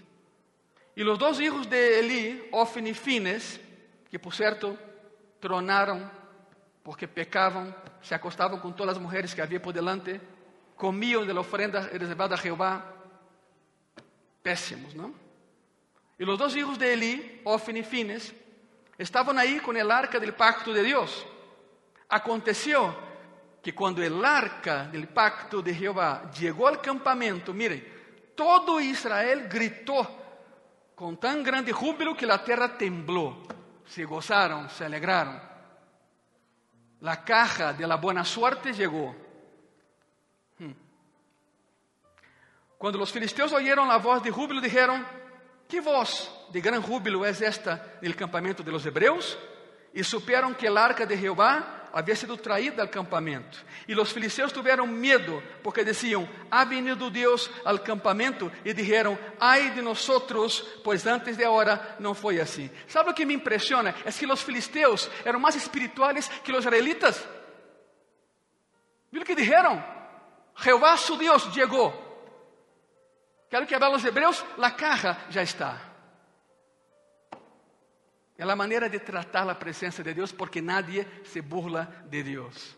Y los dos hijos de Eli, Ofni y Finees, que por cierto tronaron porque pecaban, se acostaban con todas las mujeres que había por delante, comían de la ofrenda reservada a Jehová, pésimos, ¿no? Y los dos hijos de Eli, Ofni y Finees, estaban ahí con el arca del pacto de Dios. Aconteció que cuando el arca del pacto de Jehová llegó al campamento, miren, todo Israel gritó con tan grande júbilo que la tierra tembló. Se gozaron, se alegraron. La caja de la buena suerte llegó. Cuando los filisteos oyeron la voz de júbilo, dijeron, ¿qué voz de gran júbilo es esta del campamento de los hebreos? Y supieron que el arca de Jehová había sido traída al campamento. Y los filisteos tuvieron miedo, porque decían, ha venido Dios al campamento. Y dijeron, ay de nosotros, pues antes de ahora no fue así. ¿Sabe lo que me impresiona? Es que los filisteos eran más espirituales que los israelitas. Mira lo que dijeron. Jehová su Dios llegó. Claro que hablan los hebreos, la caja ya está. Es la manera de tratar la presencia de Dios, porque nadie se burla de Dios.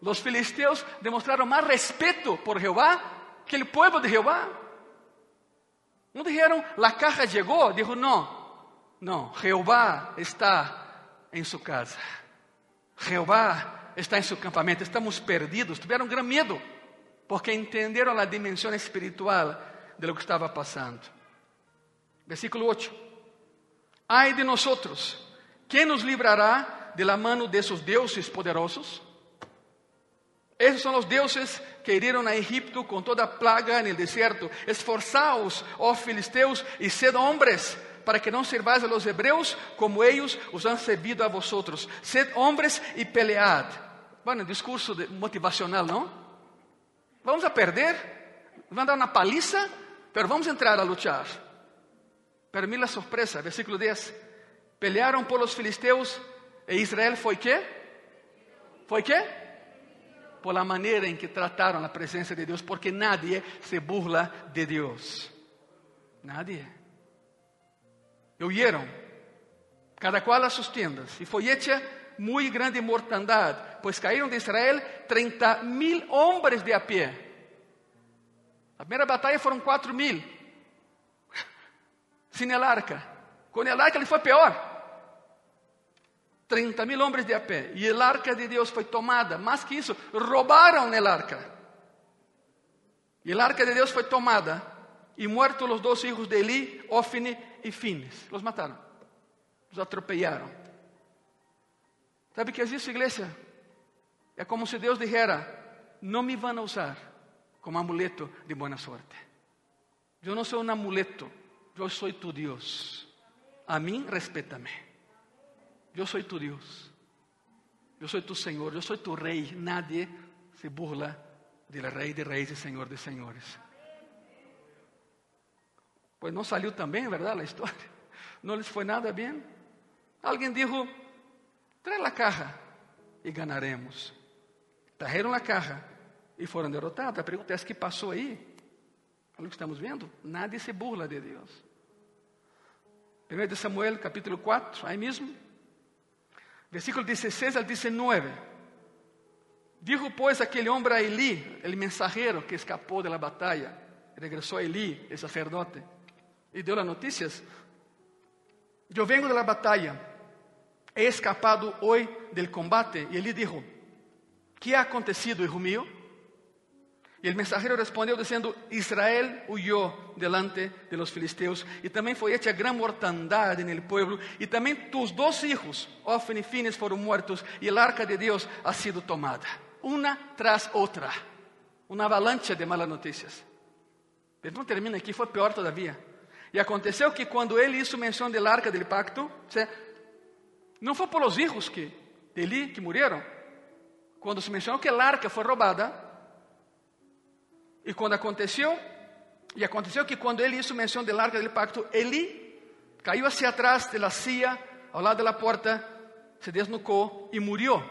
Los filisteos demostraron más respeto por Jehová que el pueblo de Jehová. No dijeron, la caja llegó. Dijo, no, no, Jehová está en su casa. Jehová está en su campamento. Estamos perdidos. Tuvieron gran miedo. porque entendieron la dimensión espiritual de lo que estaba pasando. Versículo ocho. Ay de nosotros, ¿quién nos librará de la mano de esos dioses poderosos? Esos son los dioses que hirieron a Egipto con toda plaga en el desierto. Esforzaos, oh filisteos, y sed hombres, para que no sirváis a los hebreos como ellos os han servido a vosotros. Sed hombres y pelead. Bueno, discurso motivacional, ¿no? Vamos a perder, van a dar una paliza, pero vamos a entrar a luchar. Pero mira la sorpresa, versículo diez. Pelearon por los filisteos e Israel fue ¿qué? ¿Fue qué? Por la manera en que trataron la presencia de Dios, porque nadie se burla de Dios. Nadie. E huyeron, cada cual a sus tiendas, y fue hecha muy grande mortandad, pues cayeron de Israel treinta mil hombres de a pie. La primera batalla fueron cuatro mil, sin el arca. Con el arca le fue peor. Treinta mil hombres de a pie. Y el arca de Dios fue tomada. Más que eso, robaron el arca. Y el arca de Dios fue tomada. Y muertos los dos hijos de Eli, Ofni y Finees. Los mataron. Los atropellaron. ¿Sabe qué es eso, iglesia? Es como si Dios dijera, no me van a usar como amuleto de buena suerte. Yo no soy un amuleto. Yo soy tu Dios. A mí, respétame. Yo soy tu Dios, yo soy tu Señor, yo soy tu Rey. Nadie se burla del Rey de Reyes y Señor de Señores. Pues no salió tan bien, ¿verdad? La historia. No les fue nada bien. Alguien dijo, trae la caja y ganaremos. Trajeron la caja y fueron derrotados. La pregunta es, ¿qué pasó ahí? Lo que estamos viendo, nadie se burla de Dios. Primero de Samuel, capítulo cuatro, ahí mismo. Versículo dieciséis al diecinueve. Dijo pues aquel hombre a Eli, el mensajero que escapó de la batalla. Regresó a Eli, el sacerdote, y dio las noticias. Yo vengo de la batalla. He escapado hoy del combate. Y Eli dijo, ¿qué ha acontecido, hijo mío? Y el mensajero respondió diciendo, Israel huyó delante de los filisteos, y también fue hecha gran mortandad en el pueblo, y también tus dos hijos, Ofni y Finees, fueron muertos, y el arca de Dios ha sido tomada. Una tras otra, una avalancha de malas noticias. Pero no termina aquí, fue peor todavía. Y aconteció que cuando él hizo mención del arca del pacto, o sea, no fue por los hijos que, de Eli que murieron. Cuando se mencionó que el arca fue robada, y cuando aconteció, y aconteció que cuando él hizo mención del arca del pacto, Eli cayó hacia atrás de la silla, al lado de la puerta, se desnucó y murió,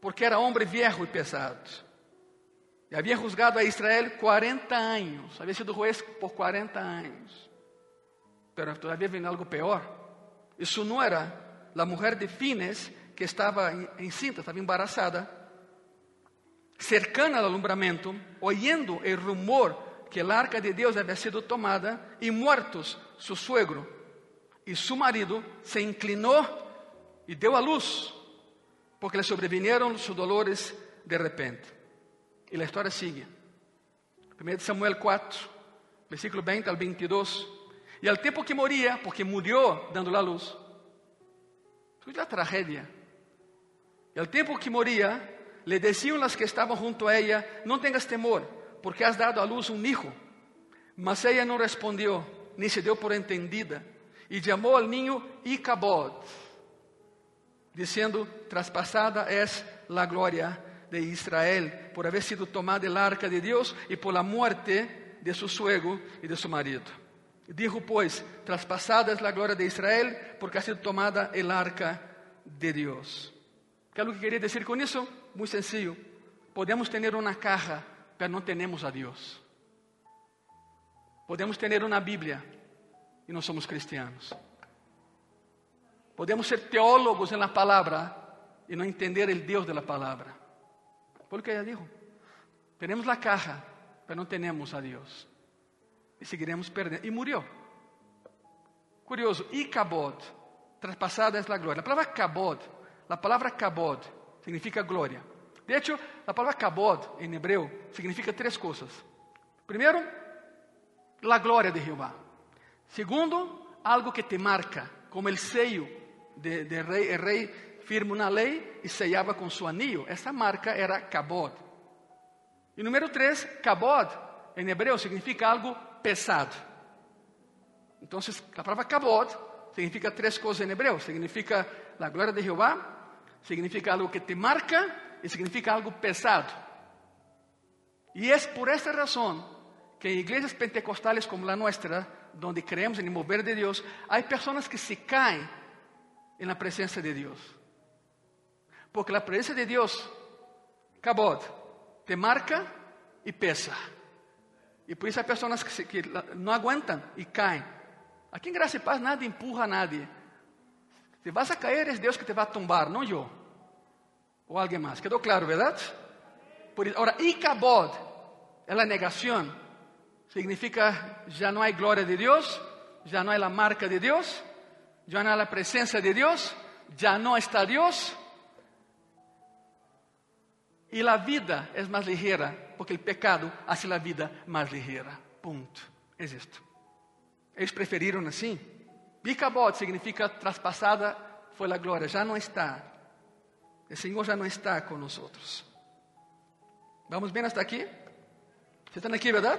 porque era hombre viejo y pesado. Y había juzgado a Israel cuarenta años, había sido juez por cuarenta años. Pero todavía viene algo peor. Y su nuera, la mujer de Finees, que estaba encinta, estaba embarazada, cercana al alumbramiento, oyendo el rumor que el arca de Dios había sido tomada, y muertos su suegro y su marido, se inclinó y dio a luz, porque le sobrevinieron sus dolores de repente. Y la historia sigue. primero Samuel cuatro, versículo veinte al veintidós. Y al tiempo que moría, porque murió dando la luz. Escucha la tragedia. Y al tiempo que moría, le decían las que estaban junto a ella, no tengas temor, porque has dado a luz un hijo. Mas ella no respondió, ni se dio por entendida, y llamó al niño Icabod, diciendo, traspasada es la gloria de Israel, por haber sido tomada el arca de Dios, y por la muerte de su suegro y de su marido. Dijo pues, traspasada es la gloria de Israel, porque ha sido tomada el arca de Dios. ¿Qué es lo que quería decir con eso? Muy sencillo. Podemos tener una caja, pero no tenemos a Dios. Podemos tener una Biblia y no somos cristianos. Podemos ser teólogos en la palabra y no entender el Dios de la palabra. Porque ella dijo, tenemos la caja, pero no tenemos a Dios. Y seguiremos perdiendo. Y murió. Curioso. Y kabod, traspasada es la gloria. La palabra kabod, la palabra kabod significa gloria. De hecho, la palabra kabod en hebreo significa tres cosas. Primero, la gloria de Jehová. Segundo, algo que te marca, como el sello del de rey. El rey firma una ley y sellaba con su anillo. Esa marca era kabod. Y número tres, kabod en hebreo significa algo pesado. Entonces, la palabra kabod significa tres cosas en hebreo. Significa la gloria de Jehová, significa algo que te marca y significa algo pesado. Y es por esta razón que en iglesias pentecostales como la nuestra, donde creemos en el mover de Dios, hay personas que se caen en la presencia de Dios. Porque la presencia de Dios, kabod, te marca y pesa. Y por eso hay personas que, se, que no aguantan y caen. Aquí en Gracia y Paz nadie empuja a nadie. Si vas a caer es Dios que te va a tumbar, no yo. O alguien más. ¿Quedó claro, verdad? Por, ahora, Icabod es la negación. Significa ya no hay gloria de Dios, ya no hay la marca de Dios, ya no hay la presencia de Dios, ya no está Dios. Y la vida es más ligera, porque el pecado hace la vida más ligera. Punto. Es esto. Ellos prefirieron así. Icabod significa traspasada fue la gloria, ya no está. El Señor ya no está con nosotros. ¿Vamos bien hasta aquí? ¿Están aquí, verdad?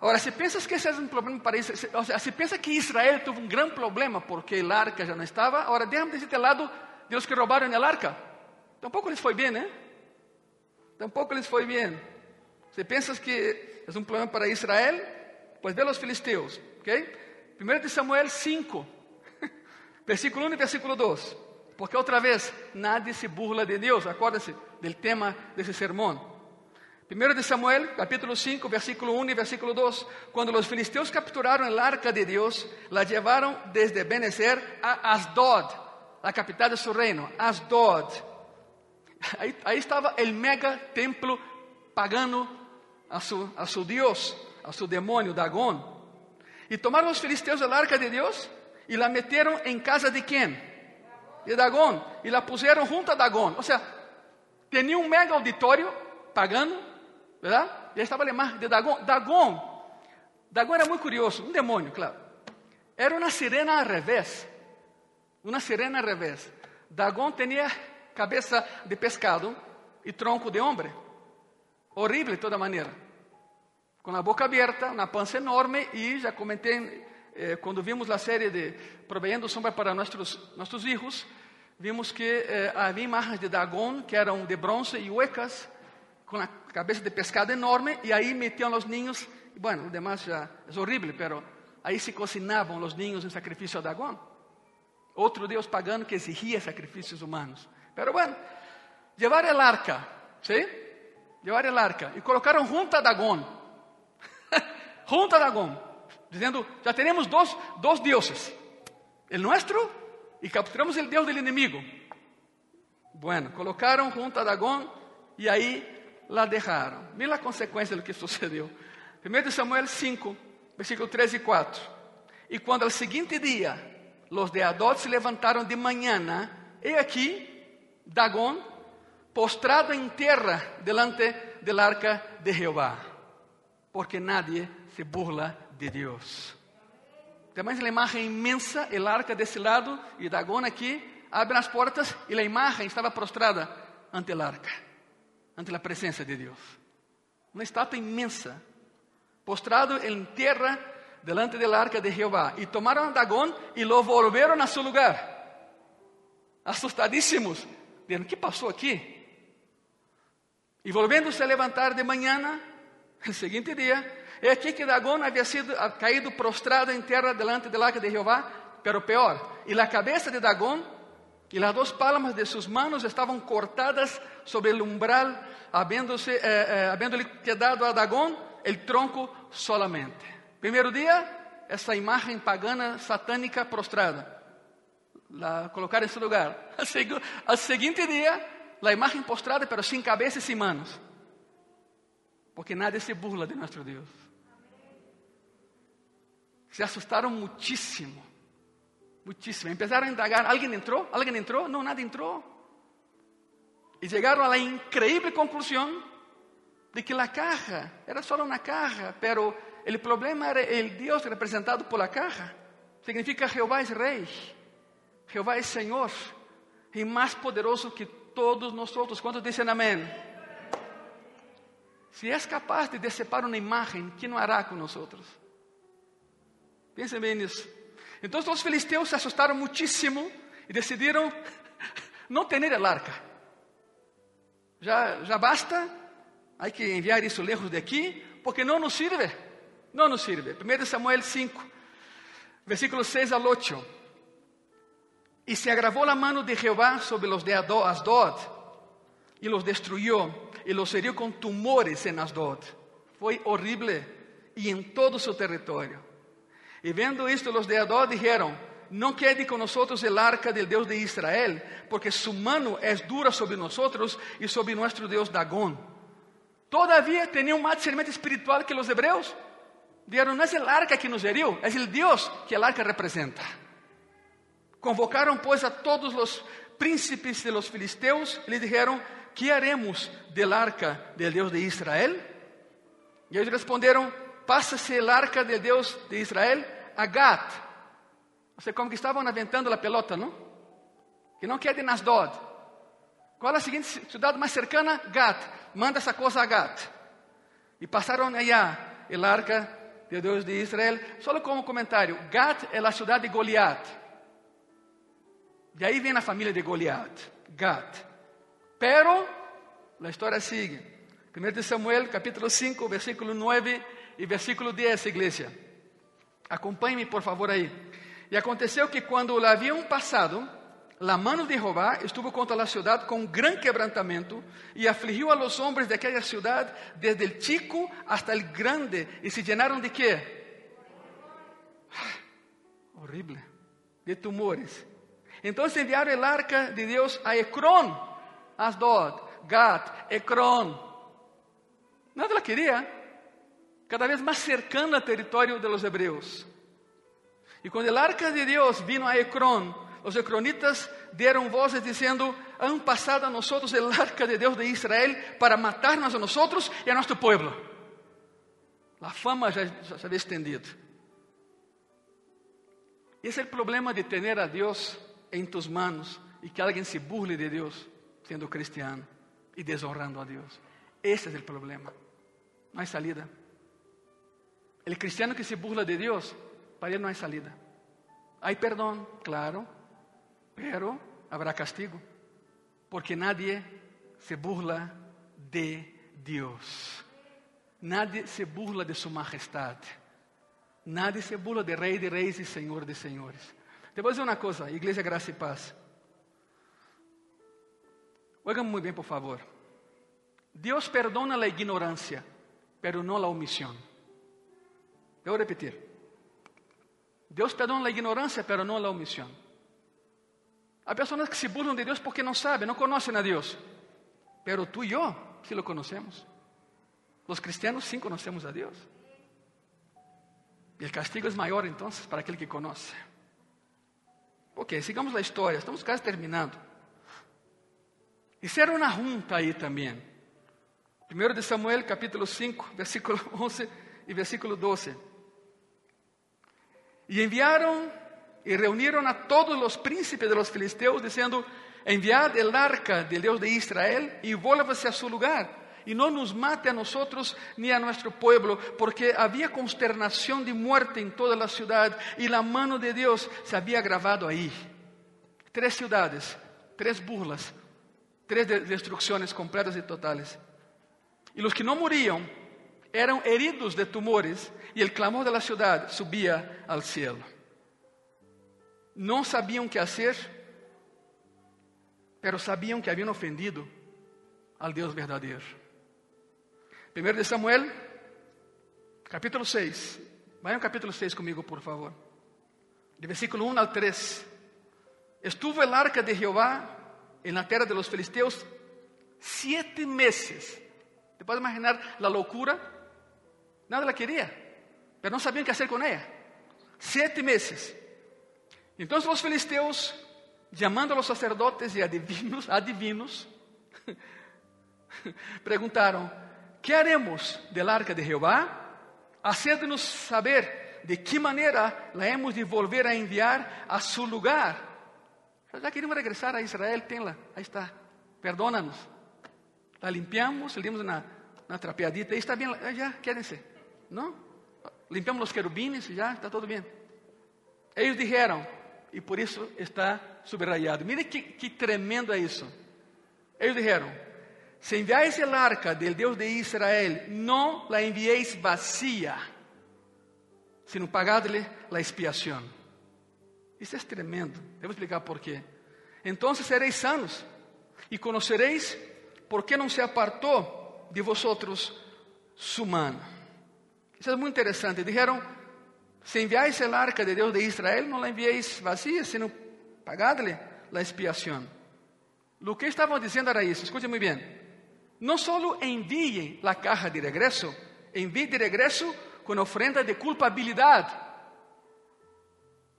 Ahora, si piensas que ese es un problema para Israel, o sea, si piensas que Israel tuvo un gran problema porque el arca ya no estaba, ahora déjame decirte al lado de los que robaron el arca. Tampoco les fue bien, ¿eh? Tampoco les fue bien. Si piensas que es un problema para Israel, pues ve a los filisteos, ¿ok? Primero de Samuel cinco, versículo uno y versículo dos. Porque otra vez, nadie se burla de Dios. Acuérdense del tema de ese sermón. Primero de Samuel, capítulo cinco, versículo uno y versículo dos. Cuando los filisteos capturaron el arca de Dios, la llevaron desde Benecer a Asdod, la capital de su reino, Asdod. Ahí, ahí estaba el mega templo pagano a su, a su Dios, a su demonio, Dagón. Y tomaron los filisteos el arca de Dios y la metieron en casa de ¿quién? De Dagón. Y la pusieron junto a Dagón. O sea, tenía un mega auditorio pagano, ¿verdad? Y ahí estaba la imagen de Dagón. Dagón. Dagón era muy curioso, un demonio, claro. Era una sirena al revés. Una sirena al revés. Dagón tenía cabeza de pescado y tronco de hombre. Horrible de toda manera. Con la boca abierta, una panza enorme. Y ya comenté, eh, cuando vimos la serie de Proveyendo Sombra para Nuestros, nuestros Hijos, vimos que eh, había imágenes de Dagón que eran de bronce y huecas, con la cabeza de pescado enorme. Y ahí metían los niños. Bueno, lo demás ya es horrible, pero ahí se cocinaban los niños en sacrificio a Dagón. Otro dios pagano que exigía sacrificios humanos. Pero bueno, llevar el arca, ¿sí? Llevar el arca. Y colocaron junto a Dagón. Junto a Dagón. Diciendo, ya tenemos dos, dos dioses. El nuestro y capturamos el dios del enemigo. Bueno, colocaron junto a Dagón y ahí la dejaron. Mira la consecuencia de lo que sucedió. Primero de Samuel cinco, versículo tres y cuatro. Y cuando al siguiente día los de Asdod se levantaron de mañana, he aquí Dagón postrado en tierra delante del arca de Jehová, porque nadie se burla de Dios. Además, la imagen inmensa, el arca de ese lado y Dagón aquí, abre las puertas y la imagen estaba prostrada ante el arca, ante la presencia de Dios. Una estatua inmensa, postrado en tierra delante del arca de Jehová. Y tomaron a Dagón y lo volvieron a su lugar. Asustadísimos. Dijeron, ¿qué pasó aquí? Y volviéndose a levantar de mañana, el siguiente día, es aquí que Dagón había sido caído prostrado en tierra delante del arca de Jehová, pero peor. Y la cabeza de Dagón y las dos palmas de sus manos estaban cortadas sobre el umbral, habiéndose, eh, eh, habiéndole quedado a Dagón el tronco solamente. Primero día, esa imagen pagana, satánica, prostrada. La colocar en su lugar. Al siguiente día, la imagen postrada, pero sin cabeza y sin manos. Porque nadie se burla de nuestro Dios. Se asustaron muchísimo. Muchísimo. Empezaron a indagar. ¿Alguien entró? ¿Alguien entró? No, nadie entró. Y llegaron a la increíble conclusión de que la caja era solo una caja, pero el problema era el Dios representado por la caja. Significa Jehová es Rey, Jehová es Señor, y más poderoso que todos nosotros. ¿Cuántos dicen amén? Si es capaz de decepar una imagen, ¿qué no hará con nosotros? Piensen bien eso. Entonces los filisteos se asustaron muchísimo y decidieron no tener el arca. Ya, ya basta, hay que enviar eso lejos de aquí, porque no nos sirve, no nos sirve. Primero Samuel cinco, versículos seis al ocho. Y se agravó la mano de Jehová sobre los de Asdod, y los destruyó, y los hirió con tumores en Asdod. Fue horrible, y en todo su territorio. Y viendo esto, los de Asdod dijeron: no quede con nosotros el arca del Dios de Israel, porque su mano es dura sobre nosotros y sobre nuestro Dios Dagón. Todavía tenían más discernimiento espiritual que los hebreos. Dijeron: no es el arca que nos hirió, es el Dios que el arca representa. Convocaron pues a todos los príncipes de los filisteos y les dijeron: ¿qué haremos del arca del Dios de Israel? Y ellos respondieron: pásase el arca del Dios de Israel a Gat. O sea, como que estaban aventando la pelota, ¿no? Que no quede en Asdod. ¿Cuál es la siguiente ciudad más cercana? Gat. Manda esa cosa a Gat. Y pasaron allá el arca del Dios de Israel. Solo como comentario, Gat es la ciudad de Goliat. De ahí viene la familia de Goliat, Gat. Pero la historia sigue. Primero Samuel, capítulo cinco, versículo nueve y versículo diez, iglesia. Acompáñenme, por favor, ahí. Y aconteció que cuando la habían pasado, la mano de Jehová estuvo contra la ciudad con gran quebrantamiento y afligió a los hombres de aquella ciudad desde el chico hasta el grande. ¿Y se llenaron de qué? Horrible. De tumores. Entonces enviaron el arca de Dios a Ecrón, Asdod, Gat, Ecrón. Nadie la quería. Cada vez más cercana al territorio de los hebreos. Y cuando el arca de Dios vino a Ecrón, los ecronitas dieron voces diciendo: han pasado a nosotros el arca de Dios de Israel para matarnos a nosotros y a nuestro pueblo. La fama ya, ya se había extendido. Y es el problema de tener a Dios en tus manos y que alguien se burle de Dios siendo cristiano y deshonrando a Dios. Ese es el problema. No hay salida. El cristiano que se burla de Dios, para él no hay salida. Hay perdón, claro, pero habrá castigo, porque nadie se burla de Dios. Nadie se burla de su majestad. Nadie se burla de Rey de Reyes y Señor de Señores. Te voy a decir una cosa, Iglesia Gracia y Paz. Oigan muy bien, por favor. Dios perdona la ignorancia, pero no la omisión. Debo repetir. Dios perdona la ignorancia, pero no la omisión. Hay personas que se burlan de Dios porque no saben, no conocen a Dios. Pero tú y yo sí lo conocemos. Los cristianos sí conocemos a Dios. Y el castigo es mayor entonces para aquel que conoce. Ok, sigamos la historia, estamos casi terminando. Hicieron una junta ahí también. Primero de Samuel, capítulo cinco, versículo once y versículo doce. Y enviaron y reunieron a todos los príncipes de los filisteos diciendo: enviad el arca del Dios de Israel y vuélvase a su lugar. Y no nos mate a nosotros ni a nuestro pueblo, porque había consternación de muerte en toda la ciudad y la mano de Dios se había agravado ahí. Tres ciudades, tres burlas, tres destrucciones completas y totales. Y los que no morían eran heridos de tumores y el clamor de la ciudad subía al cielo. No sabían qué hacer, pero sabían que habían ofendido al Dios verdadero. Primero de Samuel, capítulo seis. Vayan al capítulo seis conmigo, por favor. De versículo uno al tres. Estuvo el arca de Jehová en la tierra de los filisteos siete meses. ¿Te puedes imaginar la locura? Nadie la quería, pero no sabían qué hacer con ella. Siete meses. Entonces los filisteos, llamando a los sacerdotes y adivinos, adivinos, Preguntaron, ¿qué haremos del arca de Jehová? Hacednos saber de qué manera la hemos de volver a enviar a su lugar. Ya queremos regresar a Israel, tenla, ahí está, perdónanos. La limpiamos, le dimos una, una trapeadita, ahí está bien, ya, quédense, ¿no? Limpiamos los querubines y ya, está todo bien. Ellos dijeron, y por eso está subrayado. Mire que, que tremendo es eso. Ellos dijeron, si enviáis el arca del Dios de Israel, no la enviéis vacía, sino pagadle la expiación. Eso es tremendo. Debo explicar por qué. Entonces seréis sanos y conoceréis por qué no se apartó de vosotros su mano. Eso es muy interesante. Dijeron, si enviáis el arca de Dios de Israel, no la enviéis vacía, sino pagadle la expiación. Lo que estaban diciendo era eso. Escuchen muy bien. No solo envíen la caja de regreso, envíen de regreso con ofrenda de culpabilidad.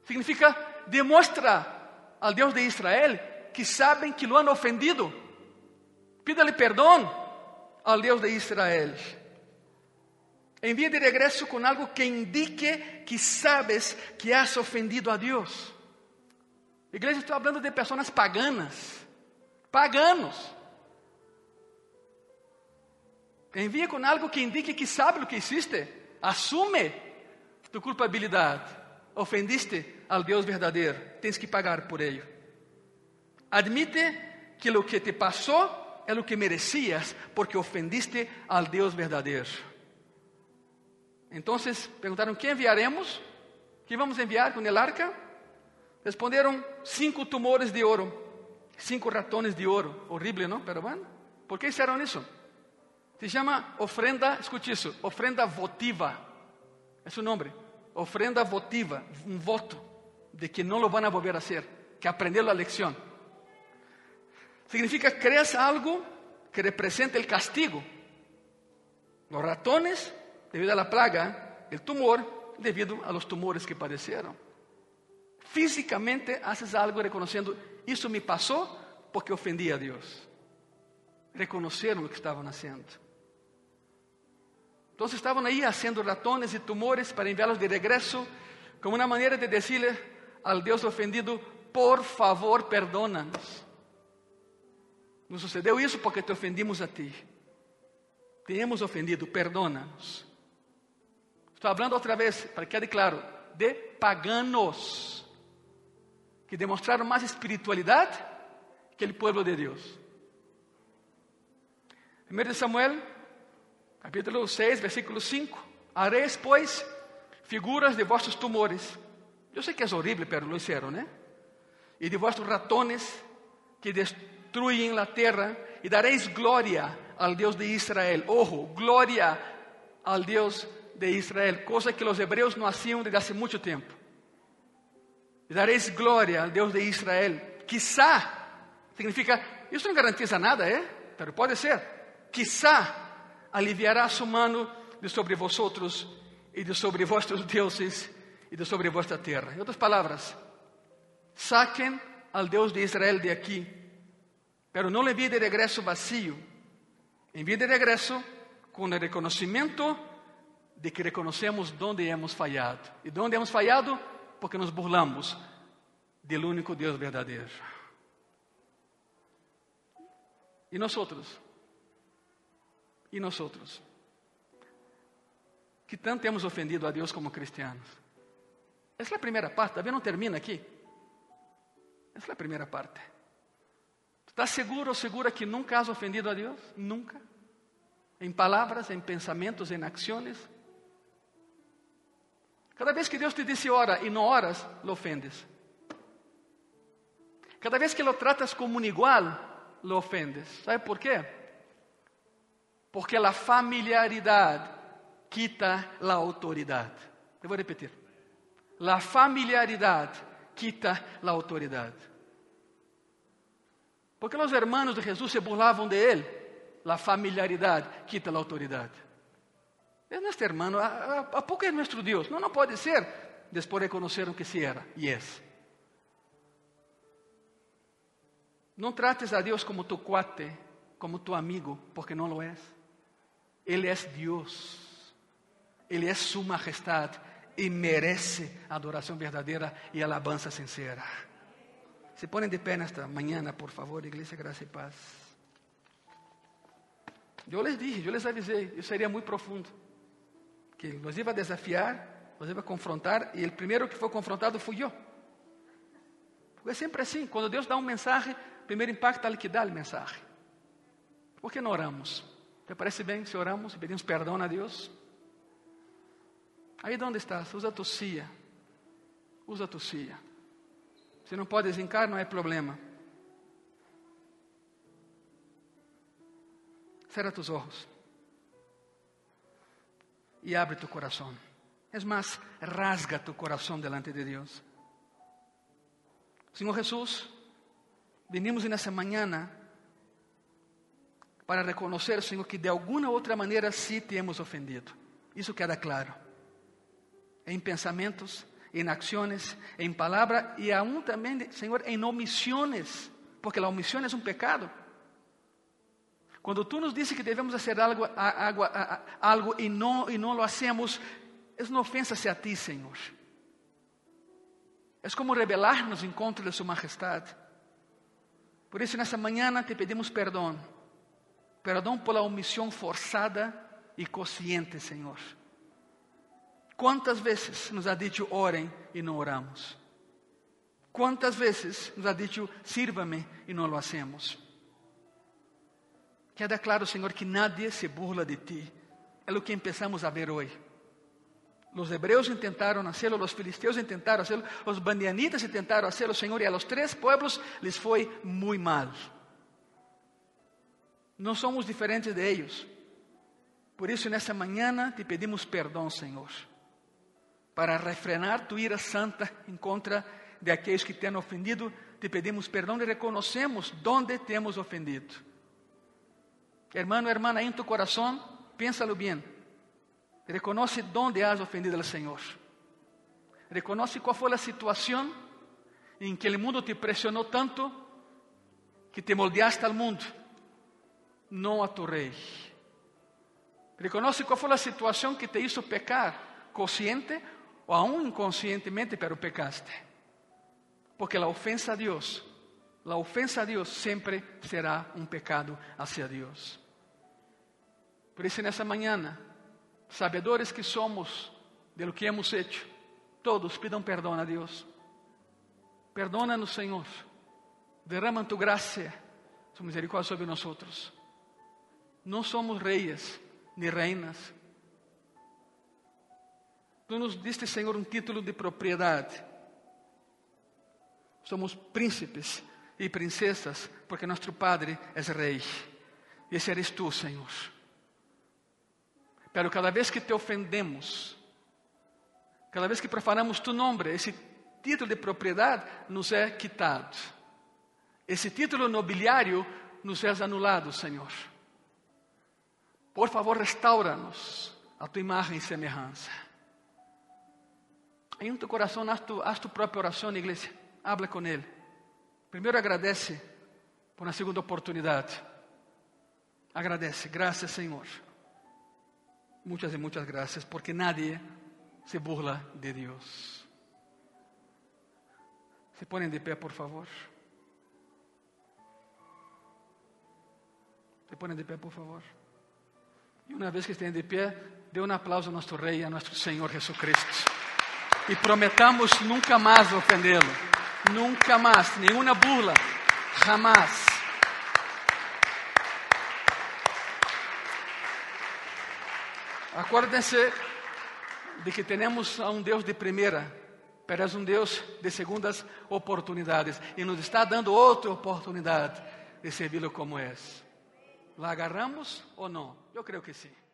Significa, demuestra al Dios de Israel que saben que lo han ofendido. Pídale perdón al Dios de Israel. Envíe de regreso con algo que indique que sabes que has ofendido a Dios. Iglesia, estoy hablando de personas paganas, paganos. Envíe con algo que indique que sabe lo que hiciste. Asume tu culpabilidad. Ofendiste al Dios verdadero. Tienes que pagar por ello. Admite que lo que te pasó es lo que merecías porque ofendiste al Dios verdadero. Entonces preguntaron, ¿qué enviaremos? ¿Qué vamos a enviar con el arca? Respondieron, cinco tumores de oro, cinco ratones de oro. Horrible, ¿no? Pero bueno, ¿por qué hicieron eso? Se llama ofrenda, escuche eso, ofrenda votiva. Es su nombre, ofrenda votiva, un voto de que no lo van a volver a hacer, que aprender la lección. Significa, creas algo que represente el castigo. Los ratones, debido a la plaga, el tumor, debido a los tumores que padecieron. Físicamente haces algo reconociendo, eso me pasó porque ofendí a Dios. Reconocieron lo que estaban haciendo. Entonces estaban ahí haciendo ratones y tumores para enviarlos de regreso, como una manera de decirle al Dios ofendido, por favor, perdónanos. Nos sucedió eso porque te ofendimos a ti. Te hemos ofendido, perdónanos. Estou falando outra vez, para que quede claro, de paganos que demonstraram mais espiritualidade que o povo de Deus. Primeiro de Samuel, capítulo seis, versículo cinco. Haréis, pois, figuras de vossos tumores. Eu sei que é horrível, pero lo hicieron, né? E de vossos ratones que destruem a terra, e daréis glória al Dios de Israel. Ojo, gloria al Dios de Israel, cosa que los hebreos no hacían desde hace mucho tiempo. Daréis gloria al Dios de Israel. Quizá, significa, eso no garantiza nada, ¿eh? Pero puede ser. Quizá aliviará su mano de sobre vosotros y de sobre vuestros dioses y de sobre vuestra tierra. En otras palabras, saquen al Dios de Israel de aquí, pero no le envíen de regreso vacío. Envíe de regreso con el reconocimiento de que reconocemos dónde hemos fallado. ¿Y dónde hemos fallado? Porque nos burlamos del único Dios verdadero. ¿Y nosotros? ¿Y nosotros? ¿Qué tanto hemos ofendido a Dios como cristianos? Es la primera parte, todavía no termina aquí. Es la primera parte. ¿Estás seguro o segura que nunca has ofendido a Dios? Nunca. En palabras, en pensamientos, en acciones. Cada vez que Dios te dice ora y no oras, lo ofendes. Cada vez que lo tratas como un igual, lo ofendes. ¿Sabe por qué? Porque la familiaridad quita la autoridad. Te voy a repetir. La familiaridad quita la autoridad. Porque los hermanos de Jesús se burlaban de él. La familiaridad quita la autoridad. Es nuestro hermano, ¿a, a, a poco es nuestro Dios? No, no puede ser. Después reconocieron que sí era, y es. No trates a Dios como tu cuate, como tu amigo, porque no lo es. Él es Dios. Él es su majestad y merece adoración verdadera y alabanza sincera. Se ponen de pie en esta mañana, por favor, Iglesia, gracia y paz. Yo les dije, yo les avisé, yo sería muy profundo. Que los iba a desafiar, los iba a confrontar, y el primero que fue confrontado fui yo. Porque es siempre así, cuando Dios da un mensaje, primero impacta al que da el mensaje. ¿Por qué no oramos? ¿Te parece bien si oramos y pedimos perdón a Dios? Ahí donde estás, usa tu silla. Usa tu silla. Se não pode encarar, não é problema. Cerra tus ojos e abre tu coração. Es más, rasga tu coração delante de Deus. Senhor Jesus, venimos nessa manhã para reconocer, Senhor, que de alguma outra maneira sim te hemos ofendido. Isso queda claro. Em pensamentos, en acciones, en palabra y aún también, Señor, en omisiones, porque la omisión es un pecado. Cuando tú nos dices que debemos hacer algo, a, a, a, algo y, no, y no lo hacemos, es una ofensa hacia ti, Señor. Es como rebelarnos en contra de su majestad. Por eso en esta mañana te pedimos perdón. Perdón por la omisión forzada y consciente, Señor. Quantas vezes nos ha dicho orem e não oramos? Quantas vezes nos ha dicho sírvame e não lo hacemos? Queda claro, Senhor, que nadie se burla de ti. É o que empezamos a ver hoje. Os hebreus intentaram hacerlo, os filisteus intentaram hacerlo, os madianitas intentaram hacerlo, Senhor, e a los três pueblos les foi muito mal. Não somos diferentes de ellos. Por isso, nessa manhã, te pedimos perdão, Senhor, para refrenar tu ira santa em contra de aqueles que te han ofendido. Te pedimos perdão e reconhecemos onde te hemos ofendido. Hermano, hermana, em tu coração, piénsalo bem. Reconoce onde has ofendido al Senhor. Reconoce qual foi a situação em que o mundo te pressionou tanto que te moldeaste ao mundo, não a tu rei. Reconoce cuál fue la situación que te hizo pecar, consciente o aún inconscientemente, pero pecaste. Porque la ofensa a Dios, la ofensa a Dios siempre será un pecado hacia Dios. Por eso en esta mañana, sabedores que somos de lo que hemos hecho, todos pidan perdón a Dios. Perdónanos, Señor. Derrama tu gracia, tu misericordia sobre nosotros. No somos reyes ni reinas. Tú nos diste, Señor, un título de propiedad. Somos príncipes y princesas porque nuestro Padre es Rey. Y ese eres tú, Señor. Pero cada vez que te ofendemos, cada vez que profanamos tu nombre, ese título de propiedad nos es quitado. Ese título nobiliario nos es anulado, Señor. Por favor, restaura-nos a tua imagem e semelhança. Em tu coração, haz tu, haz tu própria oração, igreja. Habla com Ele. Primeiro, agradece por uma segunda oportunidade. Agradece. Graças, Senhor. Muitas e muitas graças, porque nadie se burla de Deus. Se ponem de pé, por favor. Se ponem de pé, por favor. Y una vez que estén de pie, dé un aplauso a nuestro Rey, a nuestro Señor Jesucristo. Y prometamos nunca más ofenderlo. Nunca más. Ninguna burla. Jamás. Acuérdense de que tenemos a un Dios de primera, pero es un Dios de segundas oportunidades. Y nos está dando otra oportunidad de servirlo como es. ¿La agarramos o no? Yo creo que sí.